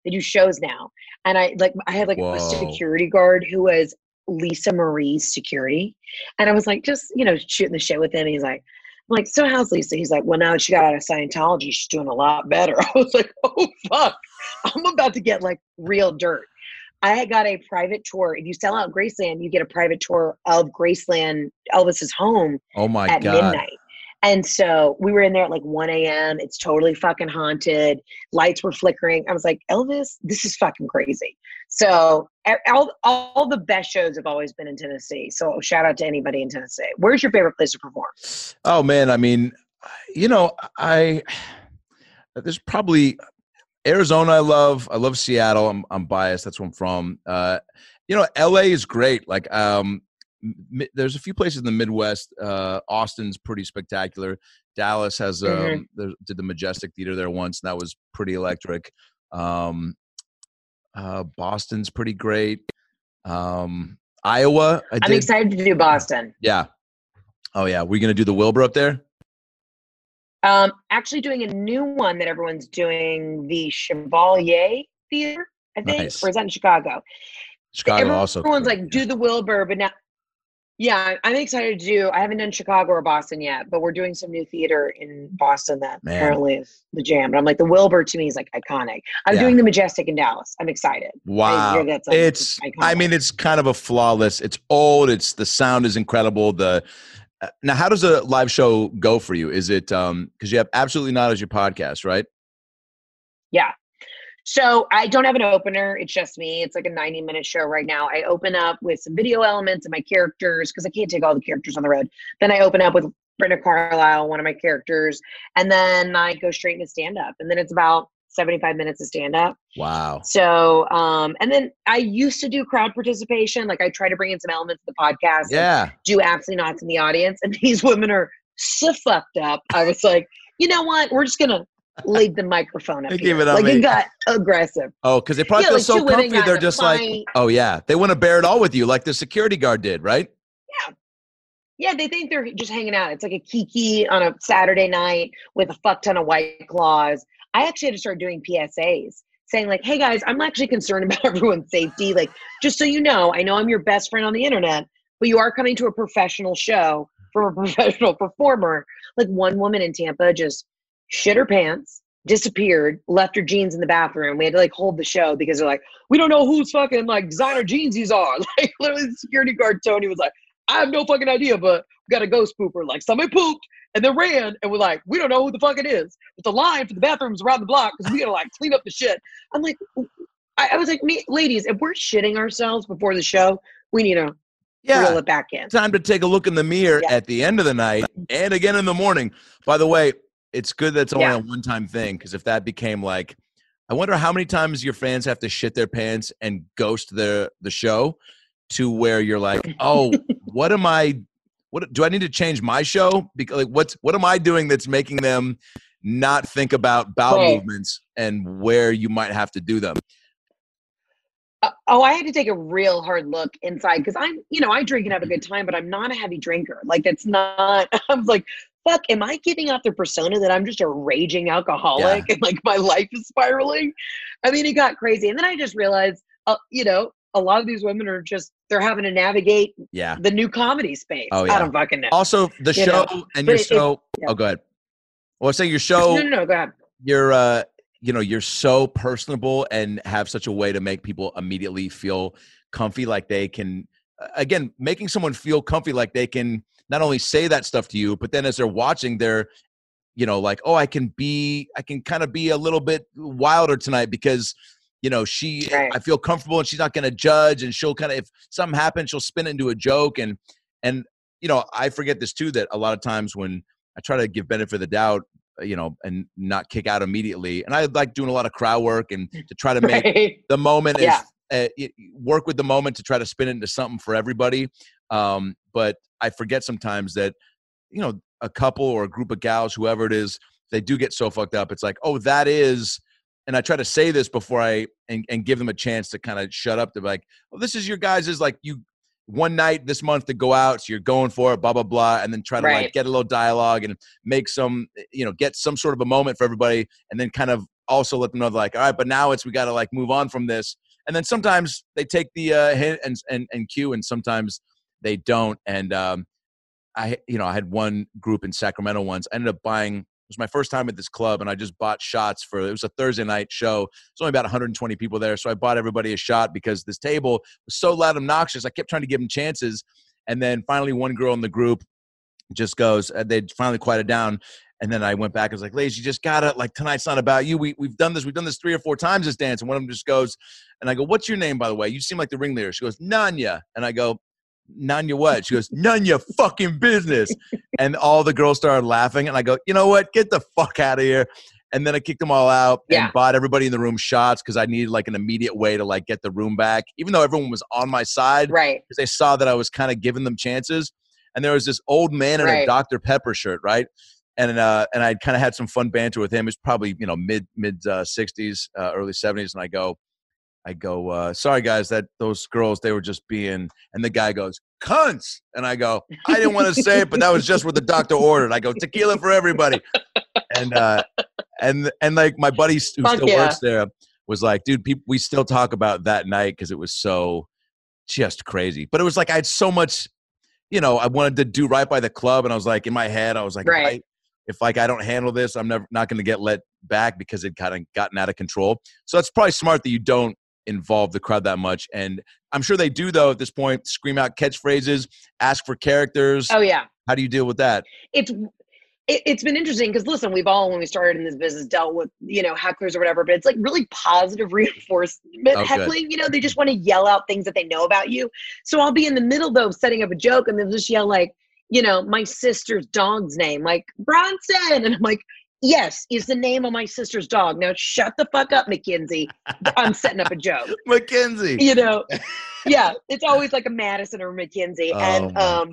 They do shows now. And I had a security guard who was Lisa Marie's security, and I was like, just shooting the shit with him. And he's like, I'm like, so how's Lisa? He's like, well, now that she got out of Scientology, she's doing a lot better. I was like, oh fuck, I'm about to get like real dirt. I got a private tour. If you sell out Graceland, you get a private tour of Graceland, Elvis's home. Oh my god! At midnight. And so we were in there at like 1 a.m. It's totally fucking haunted. Lights were flickering. I was like, Elvis, this is fucking crazy. So all the best shows have always been in Tennessee. So shout out to anybody in Tennessee. Where's your favorite place to perform? Oh, man. I mean, there's probably Arizona I love. I love Seattle. I'm biased. That's where I'm from. L.A. is great. Like, there's a few places in the Midwest. Austin's pretty spectacular. Dallas has did the Majestic Theater there once, and that was pretty electric. Boston's pretty great. Iowa. I'm excited to do Boston. Yeah. Oh yeah, we're gonna do the Wilbur up there. Actually, doing a new one that everyone's doing, the Chevalier Theater, I think, or is that in Chicago? Chicago also. Everyone's like, do the Wilbur, but now. Yeah, I'm excited to do. I haven't done Chicago or Boston yet, but we're doing some new theater in Boston that apparently is the jam. But I'm like, the Wilbur to me is like iconic. I'm doing the Majestic in Dallas. I'm excited. Wow, that's like iconic. I mean, it's kind of a flawless. It's old. It's the sound is incredible. Now, how does a live show go for you? Is it because you have Absolutely Not as your podcast, right? Yeah. So I don't have an opener. It's just me. It's like a 90-minute show right now. I open up with some video elements and my characters because I can't take all the characters on the road. Then I open up with Brenda Carlisle, one of my characters, and then I go straight into stand-up. And then it's about 75 minutes of stand up. Wow. So, and then I used to do crowd participation. Like I try to bring in some elements of the podcast. Yeah. Do absolutely nots in the audience. And these women are so fucked up. I was like, you know what? We're just going to leave the microphone up here. It like me. It got aggressive. Oh, because they probably feel like so comfy. They're just fight. Like, oh yeah. They want to bear it all with you. Like the security guard did, right? Yeah. Yeah, they think they're just hanging out. It's like a kiki on a Saturday night with a fuck ton of White Claws. I actually had to start doing PSAs saying like, hey guys, I'm actually concerned about everyone's safety. Like, just so you know, I know I'm your best friend on the internet, but you are coming to a professional show from a professional performer. Like one woman in Tampa just shit her pants, disappeared, left her jeans in the bathroom. We had to like hold the show because they're like, we don't know who's fucking like designer jeans these are. Like literally the security guard, Tony, was like, I have no fucking idea, but we got a ghost pooper. Like somebody pooped and then ran and we're like, we don't know who the fuck it is. But the line for the bathrooms around the block because we gotta like clean up the shit. I'm like, I was like, ladies, if we're shitting ourselves before the show, we need to reel it back in. Time to take a look in the mirror at the end of the night and again in the morning. By the way, it's good that's only a one-time thing because if that became like, I wonder how many times your fans have to shit their pants and ghost the show to where you're like, oh, what do I need to change my show? Because like, what am I doing that's making them not think about bowel movements and where you might have to do them? I had to take a real hard look inside because I'm, you know, I drink and have a good time, but I'm not a heavy drinker. Like that's not, I was like, fuck, am I giving out the persona that I'm just a raging alcoholic and like my life is spiraling? I mean, it got crazy. And then I just realized, you know, a lot of these women are just, they're having to navigate the new comedy space. Oh, yeah. I don't fucking know. Also, the show and your show. Oh, go ahead. Well, I was saying your show. No, go ahead. You're, you know, you're so personable and have such a way to make people immediately feel comfy. Like they can, again, making someone feel comfy, like they can not only say that stuff to you, but then as they're watching, they're, you know, like, oh, I can kind of be a little bit wilder tonight because you know, she, I feel comfortable and she's not going to judge and she'll kind of, if something happens, she'll spin it into a joke. And, you know, I forget this too, that a lot of times when I try to give benefit of the doubt, you know, and not kick out immediately. And I like doing a lot of crowd work and to try to make the moment, work with the moment to try to spin it into something for everybody. But I forget sometimes that, you know, a couple or a group of gals, whoever it is, they do get so fucked up. It's like, oh, that is, and I try to say this before I and give them a chance to kind of shut up. They're like, well, this is your guys' is like you one night this month to go out. So you're going for it, blah, blah, blah. And then try to like get a little dialogue and make some, you know, get some sort of a moment for everybody. And then kind of also let them know like, all right, but now it's, we got to like move on from this. And then sometimes they take the hint and cue and sometimes they don't. And I had one group in Sacramento once. I ended up buying, it was my first time at this club, and I just bought shots for, it was a Thursday night show. There's only about 120 people there, so I bought everybody a shot because this table was so loud and obnoxious. I kept trying to give them chances, and then finally one girl in the group just goes, they finally quieted down, and then I went back and was like, ladies, you just got to, like, tonight's not about you. We've done this 3 or 4 times, this dance, and one of them just goes, and I go, what's your name, by the way? You seem like the ringleader. She goes, Nanya. And I go, none your what? She goes, none your fucking business. And all the girls started laughing. And I go, you know what? Get the fuck out of here. And then I kicked them all out and bought everybody in the room shots because I needed like an immediate way to like get the room back, even though everyone was on my side. Right. Because they saw that I was kind of giving them chances. And there was this old man in a Dr. Pepper shirt, right? And I kind of had some fun banter with him. It's probably, you know, mid 60s, early 70s. And I go, sorry guys, that those girls, they were just being, and the guy goes, cunts. And I go, I didn't want to say it, but that was just what the doctor ordered. I go, tequila for everybody. And like my buddy who works there was like, dude, we still talk about that night because it was so just crazy. But it was like, I had so much, you know, I wanted to do right by the club. And I was like, in my head, I was like, if like I don't handle this, I'm not going to get let back because it kind of gotten out of control. So it's probably smart that you don't involve the crowd that much. And I'm sure they do, though, at this point, scream out catchphrases, ask for characters. Oh, yeah. How do you deal with that? It's been interesting because, listen, we've all, when we started in this business, dealt with, you know, hecklers or whatever, but it's like really positive reinforcement heckling. Good. You know, they just want to yell out things that they know about you. So I'll be in the middle, though, of setting up a joke and they'll just yell like, you know, my sister's dog's name, like Bronson. And I'm like, Yes, is the name of my sister's dog. Now shut the fuck up, Mackenzie. I'm setting up a joke. Mackenzie. You know, yeah, it's always like a Madison or Mackenzie. Oh, and God.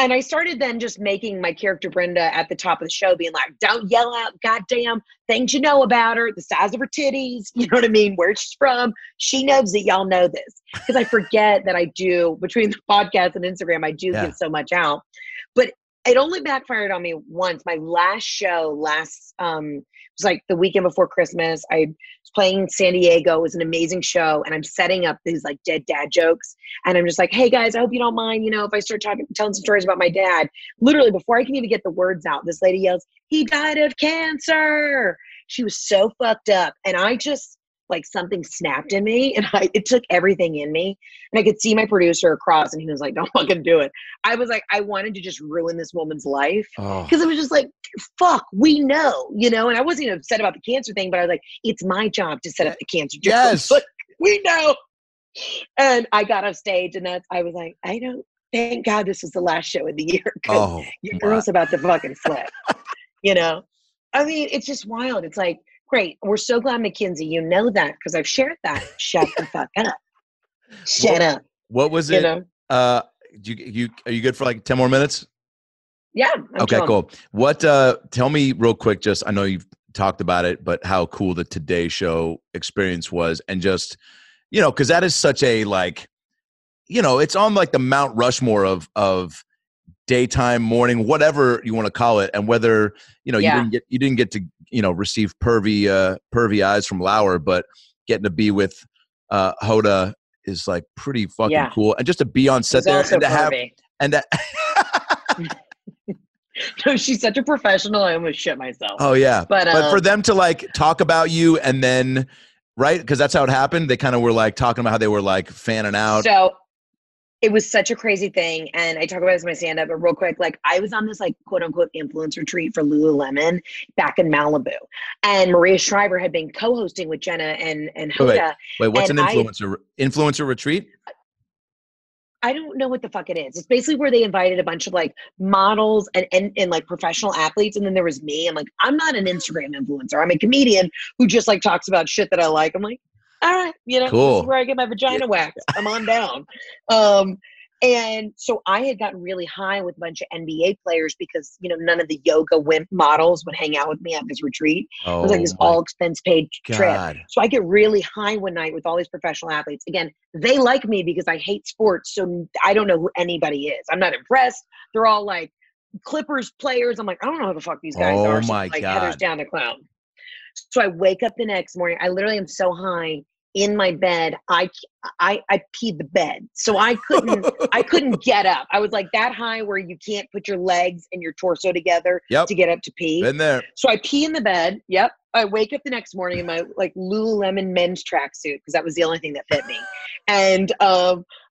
And I started then just making my character Brenda at the top of the show being like, don't yell out goddamn things you know about her, the size of her titties, you know what I mean, where she's from. She knows that y'all know this. Because I forget that I do, between the podcast and Instagram, I do get so much out. But it only backfired on me once. My last show, it was like the weekend before Christmas. I was playing in San Diego. It was an amazing show. And I'm setting up these like dead dad jokes. And I'm just like, hey guys, I hope you don't mind, you know, if I start telling some stories about my dad. Literally before I can even get the words out, this lady yells, he died of cancer. She was so fucked up. And I just, like, something snapped in me, and it took everything in me. And I could see my producer across, and he was like, don't fucking do it. I was like, I wanted to just ruin this woman's life. Because it was just like, fuck, we know, you know? And I wasn't even upset about the cancer thing, but I was like, it's my job to set up the cancer joke. Yes. Like, we know. And I got off stage, and I was like, thank God this was the last show of the year. Because your girl's about to fucking flip, you know? I mean, it's just wild. It's like, great. We're so glad, Mackenzie, you know that, because I've shared that. Shut the fuck up. Shut up. What was it? You know? Are you good for like 10 more minutes? Yeah. Okay, cool. What, tell me real quick, just, I know you've talked about it, but how cool the Today Show experience was, and just, you know, because that is such a, like, you know, it's on like the Mount Rushmore of daytime, morning, whatever you want to call it. And whether, you know, you didn't get to, you know, receive pervy eyes from Lauer, but getting to be with Hoda is like pretty fucking cool. And just to be on set there and to pervy. No, she's such a professional. I almost shit myself. Oh yeah. But for them to like talk about you, and then, right. Cause that's how it happened. They kind of were like talking about how they were like fanning out. So it was such a crazy thing. And I talk about this in my stand up, but real quick, like I was on this like quote unquote influencer retreat for Lululemon back in Malibu. And Maria Shriver had been co-hosting with Jenna and Hoda. Wait, what's an influencer retreat? I don't know what the fuck it is. It's basically where they invited a bunch of like models and like professional athletes. And then there was me. I'm like, I'm not an Instagram influencer. I'm a comedian who just like talks about shit that I like. I'm like, all right, you know, cool. This is where I get my vagina waxed. I'm on down. And so I had gotten really high with a bunch of NBA players because, you know, none of the yoga wimp models would hang out with me at this retreat. It was like this all expense paid trip. So I get really high one night with all these professional athletes. Again, they like me because I hate sports. So I don't know who anybody is. I'm not impressed. They're all like Clippers players. I'm like, I don't know who the fuck these guys are. So like Heather's down the clown. So I wake up the next morning. I literally am so high in my bed. I peed the bed. So I couldn't get up. I was like that high where you can't put your legs and your torso together to get up to pee. Been there. So I pee in the bed. Yep. I wake up the next morning in my like Lululemon men's tracksuit, because that was the only thing that fit me. And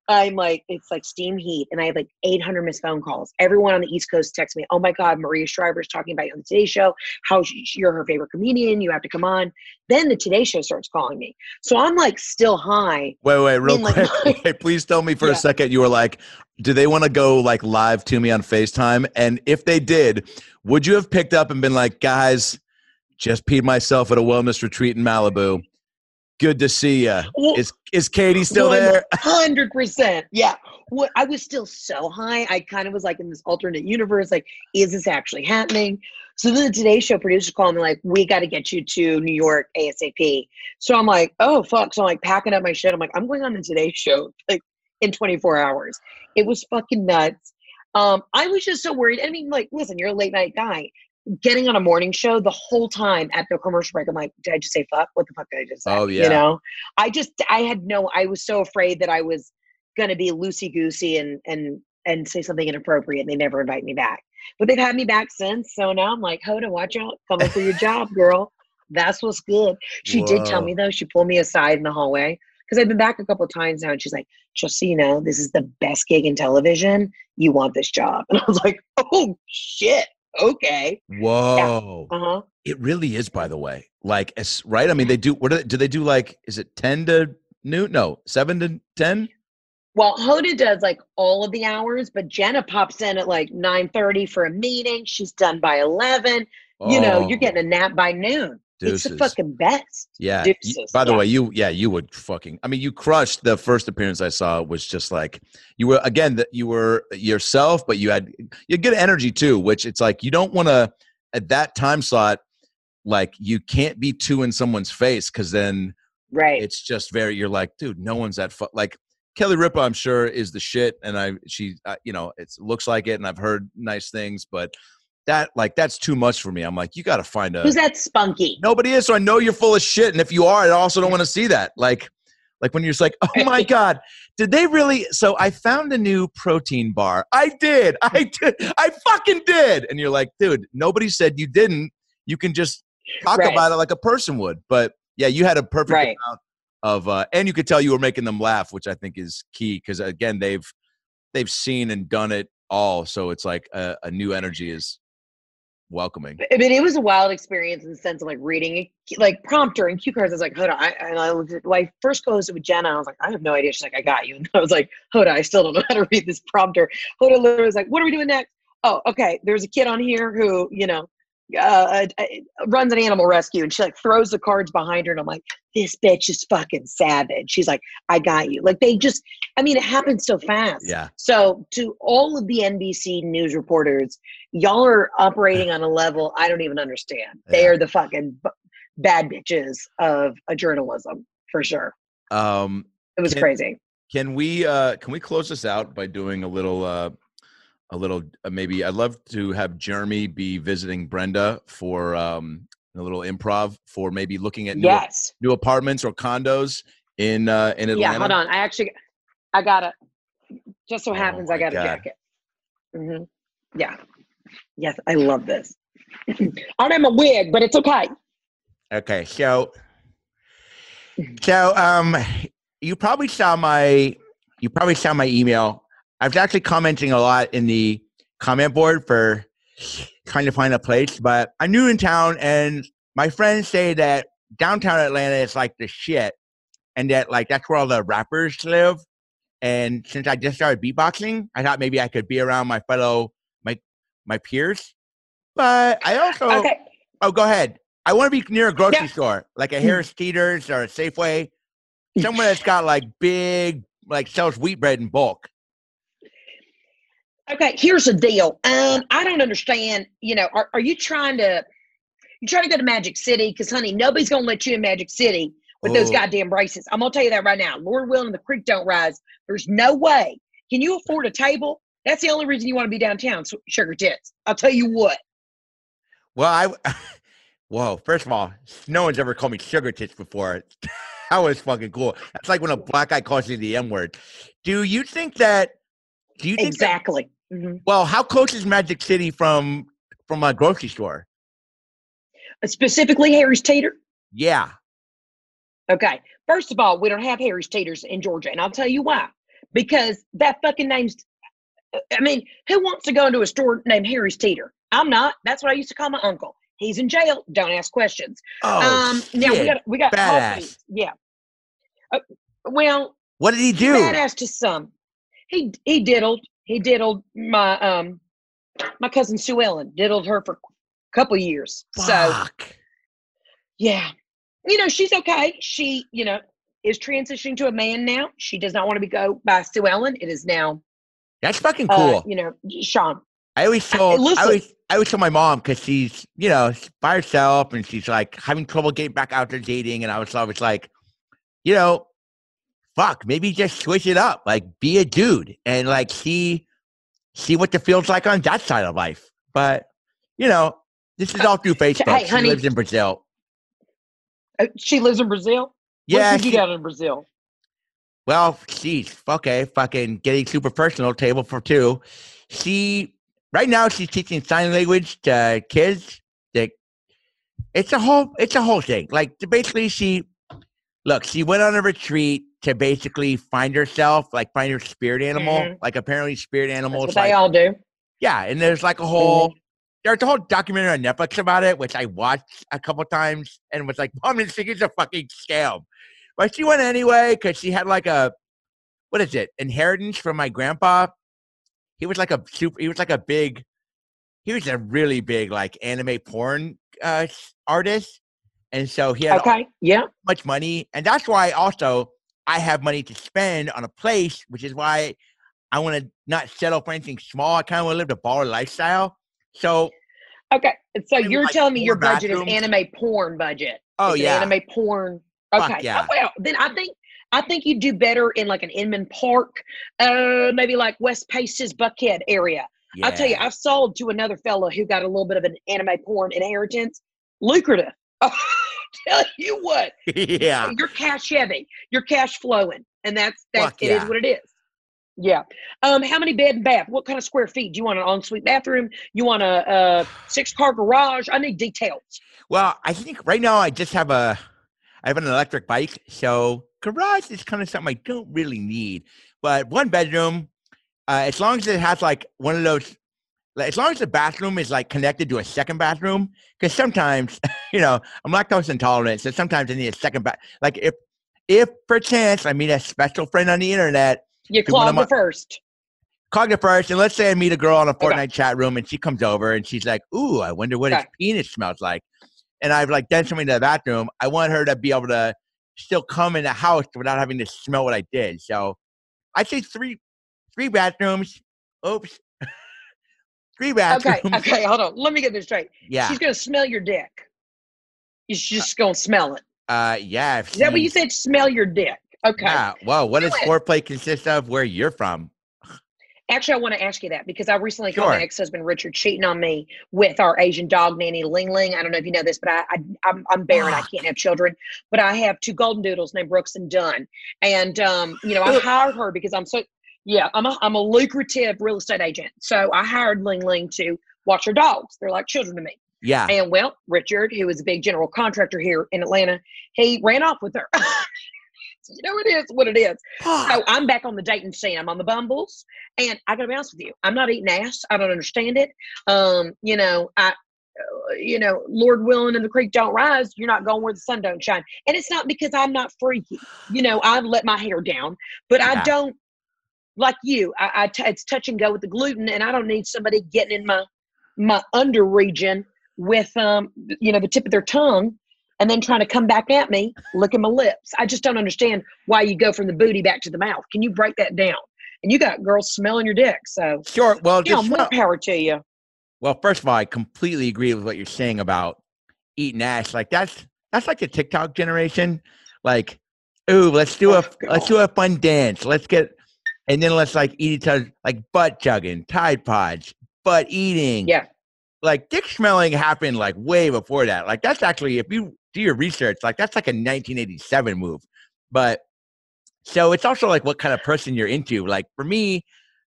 I'm like, it's like steam heat. And I have like 800 missed phone calls. Everyone on the East Coast texts me, oh my God, Maria Shriver's talking about you on the Today Show. How you're her favorite comedian. You have to come on. Then the Today Show starts calling me. So I'm like still high. Wait, real quick. Like, please tell me for a second. You were like, do they want to go like live to me on FaceTime? And if they did, would you have picked up and been like, guys, just peed myself at a wellness retreat in Malibu. Good to see you. Well, is Katie still there? 100%. Yeah. Well, I was still so high. I kind of was like in this alternate universe. Like, is this actually happening? So then the Today Show producer called me like, we got to get you to New York ASAP. So I'm like, oh fuck. So I'm like packing up my shit. I'm like, I'm going on the Today Show like in 24 hours. It was fucking nuts. I was just so worried. I mean, like, listen, you're a late night guy. Getting on a morning show, the whole time at the commercial break, I'm like, did I just say fuck? What the fuck did I just say? Oh, yeah. You know, I was so afraid that I was going to be loosey goosey and say something inappropriate, and they never invite me back. But they've had me back since. So now I'm like, Hoda, watch out. Coming for your job, girl. That's what's good. She did tell me, though, she pulled me aside in the hallway, because I've been back a couple of times now, and she's like, just so you know, this is the best gig in television. You want this job. And I was like, oh, shit. Okay. Whoa. Yeah. Uh-huh. It really is, by the way, like, right. I mean, they do, do they do like, is it 10 to noon? No, 7 to 10. Well, Hoda does like all of the hours, but Jenna pops in at like 9:30 for a meeting. She's done by 11. You know, you're getting a nap by noon. Deuces. It's the fucking best. Yeah. By the way, you would fucking, I mean, you crushed. The first appearance I saw was just like, you were, again, that you were yourself, but you had good energy too, which it's like, you don't want to, at that time slot, like you can't be too in someone's face. Cause then right, it's just very, you're like, dude, no one's that like Kelly Ripa, I'm sure is the shit. And she you know, it looks like it and I've heard nice things, but that, like, that's too much for me. I'm like, you got to find a... Who's that spunky? Nobody is, so I know you're full of shit. And if you are, I also don't want to see that. Like when you're just like, oh, my God, did they really... So I found a new protein bar. I did. I fucking did. And you're like, dude, nobody said you didn't. You can just talk about it like a person would. But, yeah, you had a perfect amount of... and you could tell you were making them laugh, which I think is key. Because, again, they've seen and done it all. So it's like a new energy is... welcoming. I mean, it was a wild experience in the sense of like reading, like prompter and cue cards. I was like, Hoda, I looked at, well, I first co-hosted with Jenna. I was like, I have no idea. She's like, I got you. And I was like, Hoda, I still don't know how to read this prompter. Hoda literally was like, what are we doing next? Oh, okay. There's a kid on here who, you know, runs an animal rescue, and she like throws the cards behind her, and I'm like, this bitch is fucking savage. She's like, I got you. Like they just, I mean, it happened so fast. Yeah. So to all of the NBC news reporters, y'all are operating on a level I don't even understand. Yeah. They are the fucking bad bitches of a journalism for sure. It was crazy. Can we close this out by doing a little, maybe I'd love to have Jeremy be visiting Brenda for a little improv for maybe looking at new apartments or condos in Atlanta. Yeah, hold on. I got it. Just so happens I got a jacket. Mm-hmm. Yeah. Yes, I love this. I don't have a wig, but it's okay. Okay, so you probably saw my email. I was actually commenting a lot in the comment board for trying to find a place, but I'm new in town and my friends say that downtown Atlanta is like the shit and that like that's where all the rappers live. And since I just started beatboxing, I thought maybe I could be around my fellow, my peers. But I also, go ahead. I want to be near a grocery store, like a Harris Teeter's or a Safeway, somewhere that's got like big, like sells wheat bread in bulk. Okay, here's the deal. I don't understand. You know, are you trying to go to Magic City? Because, honey, nobody's gonna let you in Magic City with those goddamn braces. I'm gonna tell you that right now. Lord willing, the creek don't rise. There's no way. Can you afford a table? That's the only reason you want to be downtown, sugar tits. I'll tell you what. Well, first of all, no one's ever called me sugar tits before. That was fucking cool. That's like when a black guy calls you the M word. Do you think exactly? That, well, how close is Magic City from a grocery store? Specifically Harris Teeter? Yeah. Okay. First of all, we don't have Harris Teeters in Georgia, and I'll tell you why. Because that fucking name's, I mean, who wants to go into a store named Harris Teeter? I'm not. That's what I used to call my uncle. He's in jail. Don't ask questions. Oh, shit. Now we got badass. Yeah. Well. What did he do? Badass to some. He diddled. He diddled my my cousin Sue Ellen. Diddled her for a couple years. Fuck. So yeah, you know she's okay. She is transitioning to a man now. She does not want to go by Sue Ellen. It is now. That's fucking cool. Sean. I always told my mom because she's by herself and she's like having trouble getting back out to dating, and I was always like, fuck, maybe just switch it up. Like, be a dude and, like, see what the field's like on that side of life. But, this is all through Facebook. Hey, honey, she lives in Brazil. She lives in Brazil? Yeah. What did you get out in Brazil? Well, she's, fucking getting super personal, table for two. Right now, she's teaching sign language to kids. It's a whole thing. Like, basically, she went on a retreat to basically find herself, like find her spirit animal. Mm-hmm. Like apparently spirit animals. That's what they all do. Yeah. And there's like there's a whole documentary on Netflix about it, which I watched a couple times and was like, Mom, this thing is a fucking scam. But she went anyway because she had like inheritance from my grandpa. He was like a big, he was a really big like anime porn artist. And so he had much money. And that's why also I have money to spend on a place, which is why I want to not settle for anything small. I kind of want to live the baller lifestyle. So. Okay. So you're like telling me your budget is anime porn budget. Oh, it's anime porn. Okay. Oh, well, then I think you'd do better in like an Inman Park, maybe like West Paces, Buckhead area. Yeah. I'll tell you, I've sold to another fella who got a little bit of an anime porn inheritance. Lucrative. I'll tell you what. Yeah. You're cash heavy. You're cash flowing. And that's is what it is. Yeah. How many bed and bath? What kind of square feet? Do you want an ensuite bathroom? You want a 6-car garage? I need details. Well, I think right now I just have I have an electric bike, so garage is kind of something I don't really need. But one bedroom, as long as it has like one of those, like, as long as the bathroom is like connected to a second bathroom, because sometimes, you know, I'm lactose intolerant, so sometimes I need a second bath. Like if perchance I meet a special friend on the internet. You clog the first. And let's say I meet a girl on a Fortnite chat room and she comes over and she's like, ooh, I wonder what his penis smells like. And I've like done something to the bathroom. I want her to be able to still come in the house without having to smell what I did. So I say three bathrooms. Oops. 3 bathrooms. Okay, hold on. Let me get this straight. Yeah. She's going to smell your dick. She's just going to smell it. Yeah. Is that what you said? Smell your dick. Okay. Yeah. Wow. What does foreplay consist of where you're from? Actually, I want to ask you that because I recently caught my ex-husband, Richard, cheating on me with our Asian dog, Nanny Ling Ling. I don't know if you know this, but I'm barren. I can't have children. But I have 2 golden doodles named Brooks and Dunn. And, you know, I hired her because I'm a lucrative real estate agent. So I hired Ling Ling to watch her dogs. They're like children to me. Yeah. And, well, Richard, who is a big general contractor here in Atlanta, he ran off with her. You know, it is what it is. So I'm back on the dating scene. I'm on the Bumbles. And I got to be honest with you. I'm not eating ass. I don't understand it. You know, Lord willing and the creek don't rise. You're not going where the sun don't shine. And it's not because I'm not freaky. You know, I've let my hair down. But I don't, like you, it's touch and go with the gluten. And I don't need somebody getting in my under region with, you know, the tip of their tongue. And then trying to come back at me, look at my lips. I just don't understand why you go from the booty back to the mouth. Can you break that down? And you got girls smelling your dick. So, sure. Well, you know, more power to you. Well, first of all, I completely agree with what you're saying about eating ass. Like that's like the TikTok generation. Like, ooh, let's do a fun dance. Let's like eat each other, like butt chugging, Tide Pods, butt eating. Yeah. Like dick smelling happened like way before that. Like that's actually, if you do your research, like that's like a 1987 move. But so it's also like what kind of person you're into. Like for me,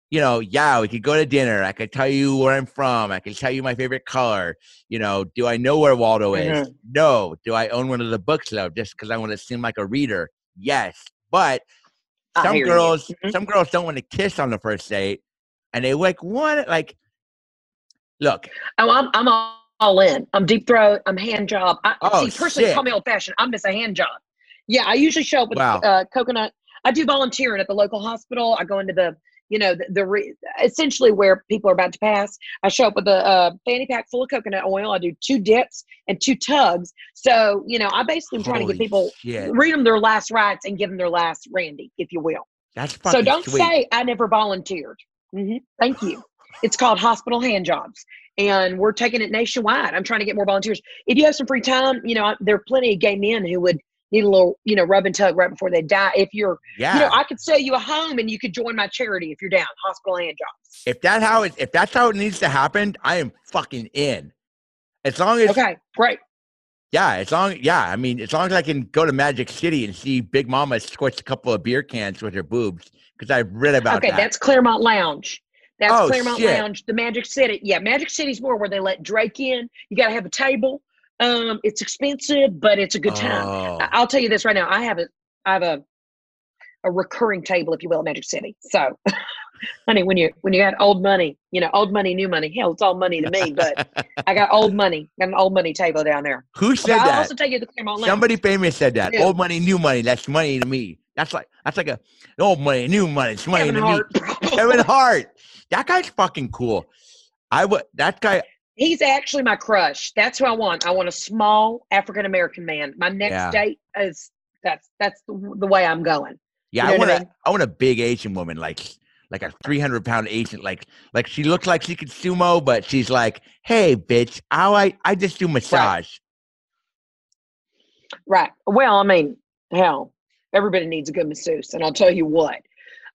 you know, we could go to dinner. I could tell you where I'm from. I could tell you my favorite color. You know, do I know where Waldo is? Mm-hmm. No. Do I own one of the books though? Just because I want to seem like a reader? Yes. But some girls don't want to kiss on the first date, and they like want like. Look. Oh, I'm all in. I'm deep throat. I'm hand job. Personally, call me old fashioned. I'm just a hand job. Yeah, I usually show up with coconut. I do volunteering at the local hospital. I go into essentially where people are about to pass. I show up with a fanny pack full of coconut oil. I do 2 dips and 2 tugs. So, you know, I basically am trying to get people, read them their last rites and give them their last Randy, if you will. That's fucking sweet. So don't say I never volunteered. Mm-hmm. Thank you. It's called Hospital Hand Jobs, and we're taking it nationwide. I'm trying to get more volunteers. If you have some free time, you know, there are plenty of gay men who would need a little, you know, rub and tug right before they die. If you're, you know, I could sell you a home and you could join my charity if you're down. Hospital Hand Jobs. If that's how it needs to happen, I am fucking in. As long as great. Yeah, I mean, as long as I can go to Magic City and see Big Mama squirts a couple of beer cans with her boobs, because I've read about that. Okay, that's Claremont Lounge. That's Claremont Lounge, the Magic City. Yeah, Magic City's more where they let Drake in. You got to have a table. It's expensive, but it's a good time. I'll tell you this right now. I have a recurring table, if you will, at Magic City. So, honey, when you got old money, you know, old money, new money. Hell, it's all money to me, but I got old money. Got an old money table down there. Who said that? I'll also tell you the Claremont Lounge. Somebody famous said that. Yeah. Old money, new money. That's money to me. That's like a old money, new money. It's money to me. Kevin Hart. That guy's fucking cool. I would, that guy. He's actually my crush. That's who I want. I want a small African-American man. My next date is that's the way I'm going. Yeah. You know I want a big Asian woman, like a 300-pound Asian, like she looks like she could sumo, but she's like, hey bitch, I just do massage. Right. Well, I mean, hell, everybody needs a good masseuse. And I'll tell you what,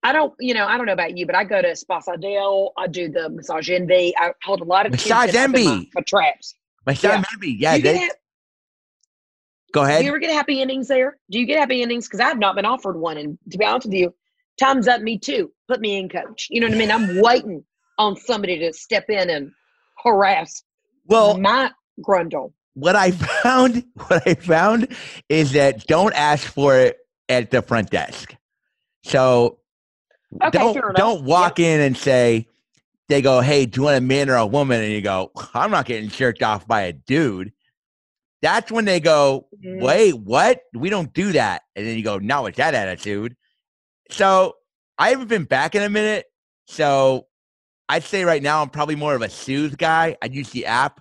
I don't know about you, but I go to Spa Sadel. I do the Massage Envy. I hold a lot of Massage Envy my traps. Massage Envy, yeah. Go ahead. Do you ever get happy endings there? Do you get happy endings? Because I've not been offered one. And to be honest with you, time's up, me too. Put me in, coach. You know what I mean? I'm waiting on somebody to step in and harass my grundle. What I found is that don't ask for it at the front desk. So don't walk in and say, they go, hey, do you want a man or a woman? And you go, I'm not getting jerked off by a dude. That's when they go, wait, what? We don't do that. And then you go, not with that attitude. So I haven't been back in a minute. So I'd say right now I'm probably more of a soothe guy. I'd use the app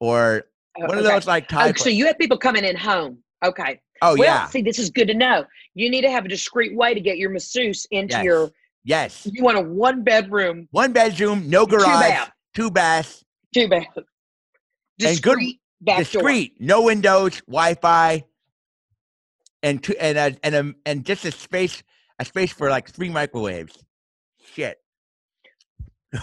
or one of those like type. So you have people coming in home. Okay. Oh, well, yeah. See, this is good to know. You need to have a discreet way to get your masseuse into your. Yes. You want a one-bedroom. No garage. Two baths. Discreet back door. Discreet. No windows, Wi-Fi. And just a space for like 3 microwaves. Shit.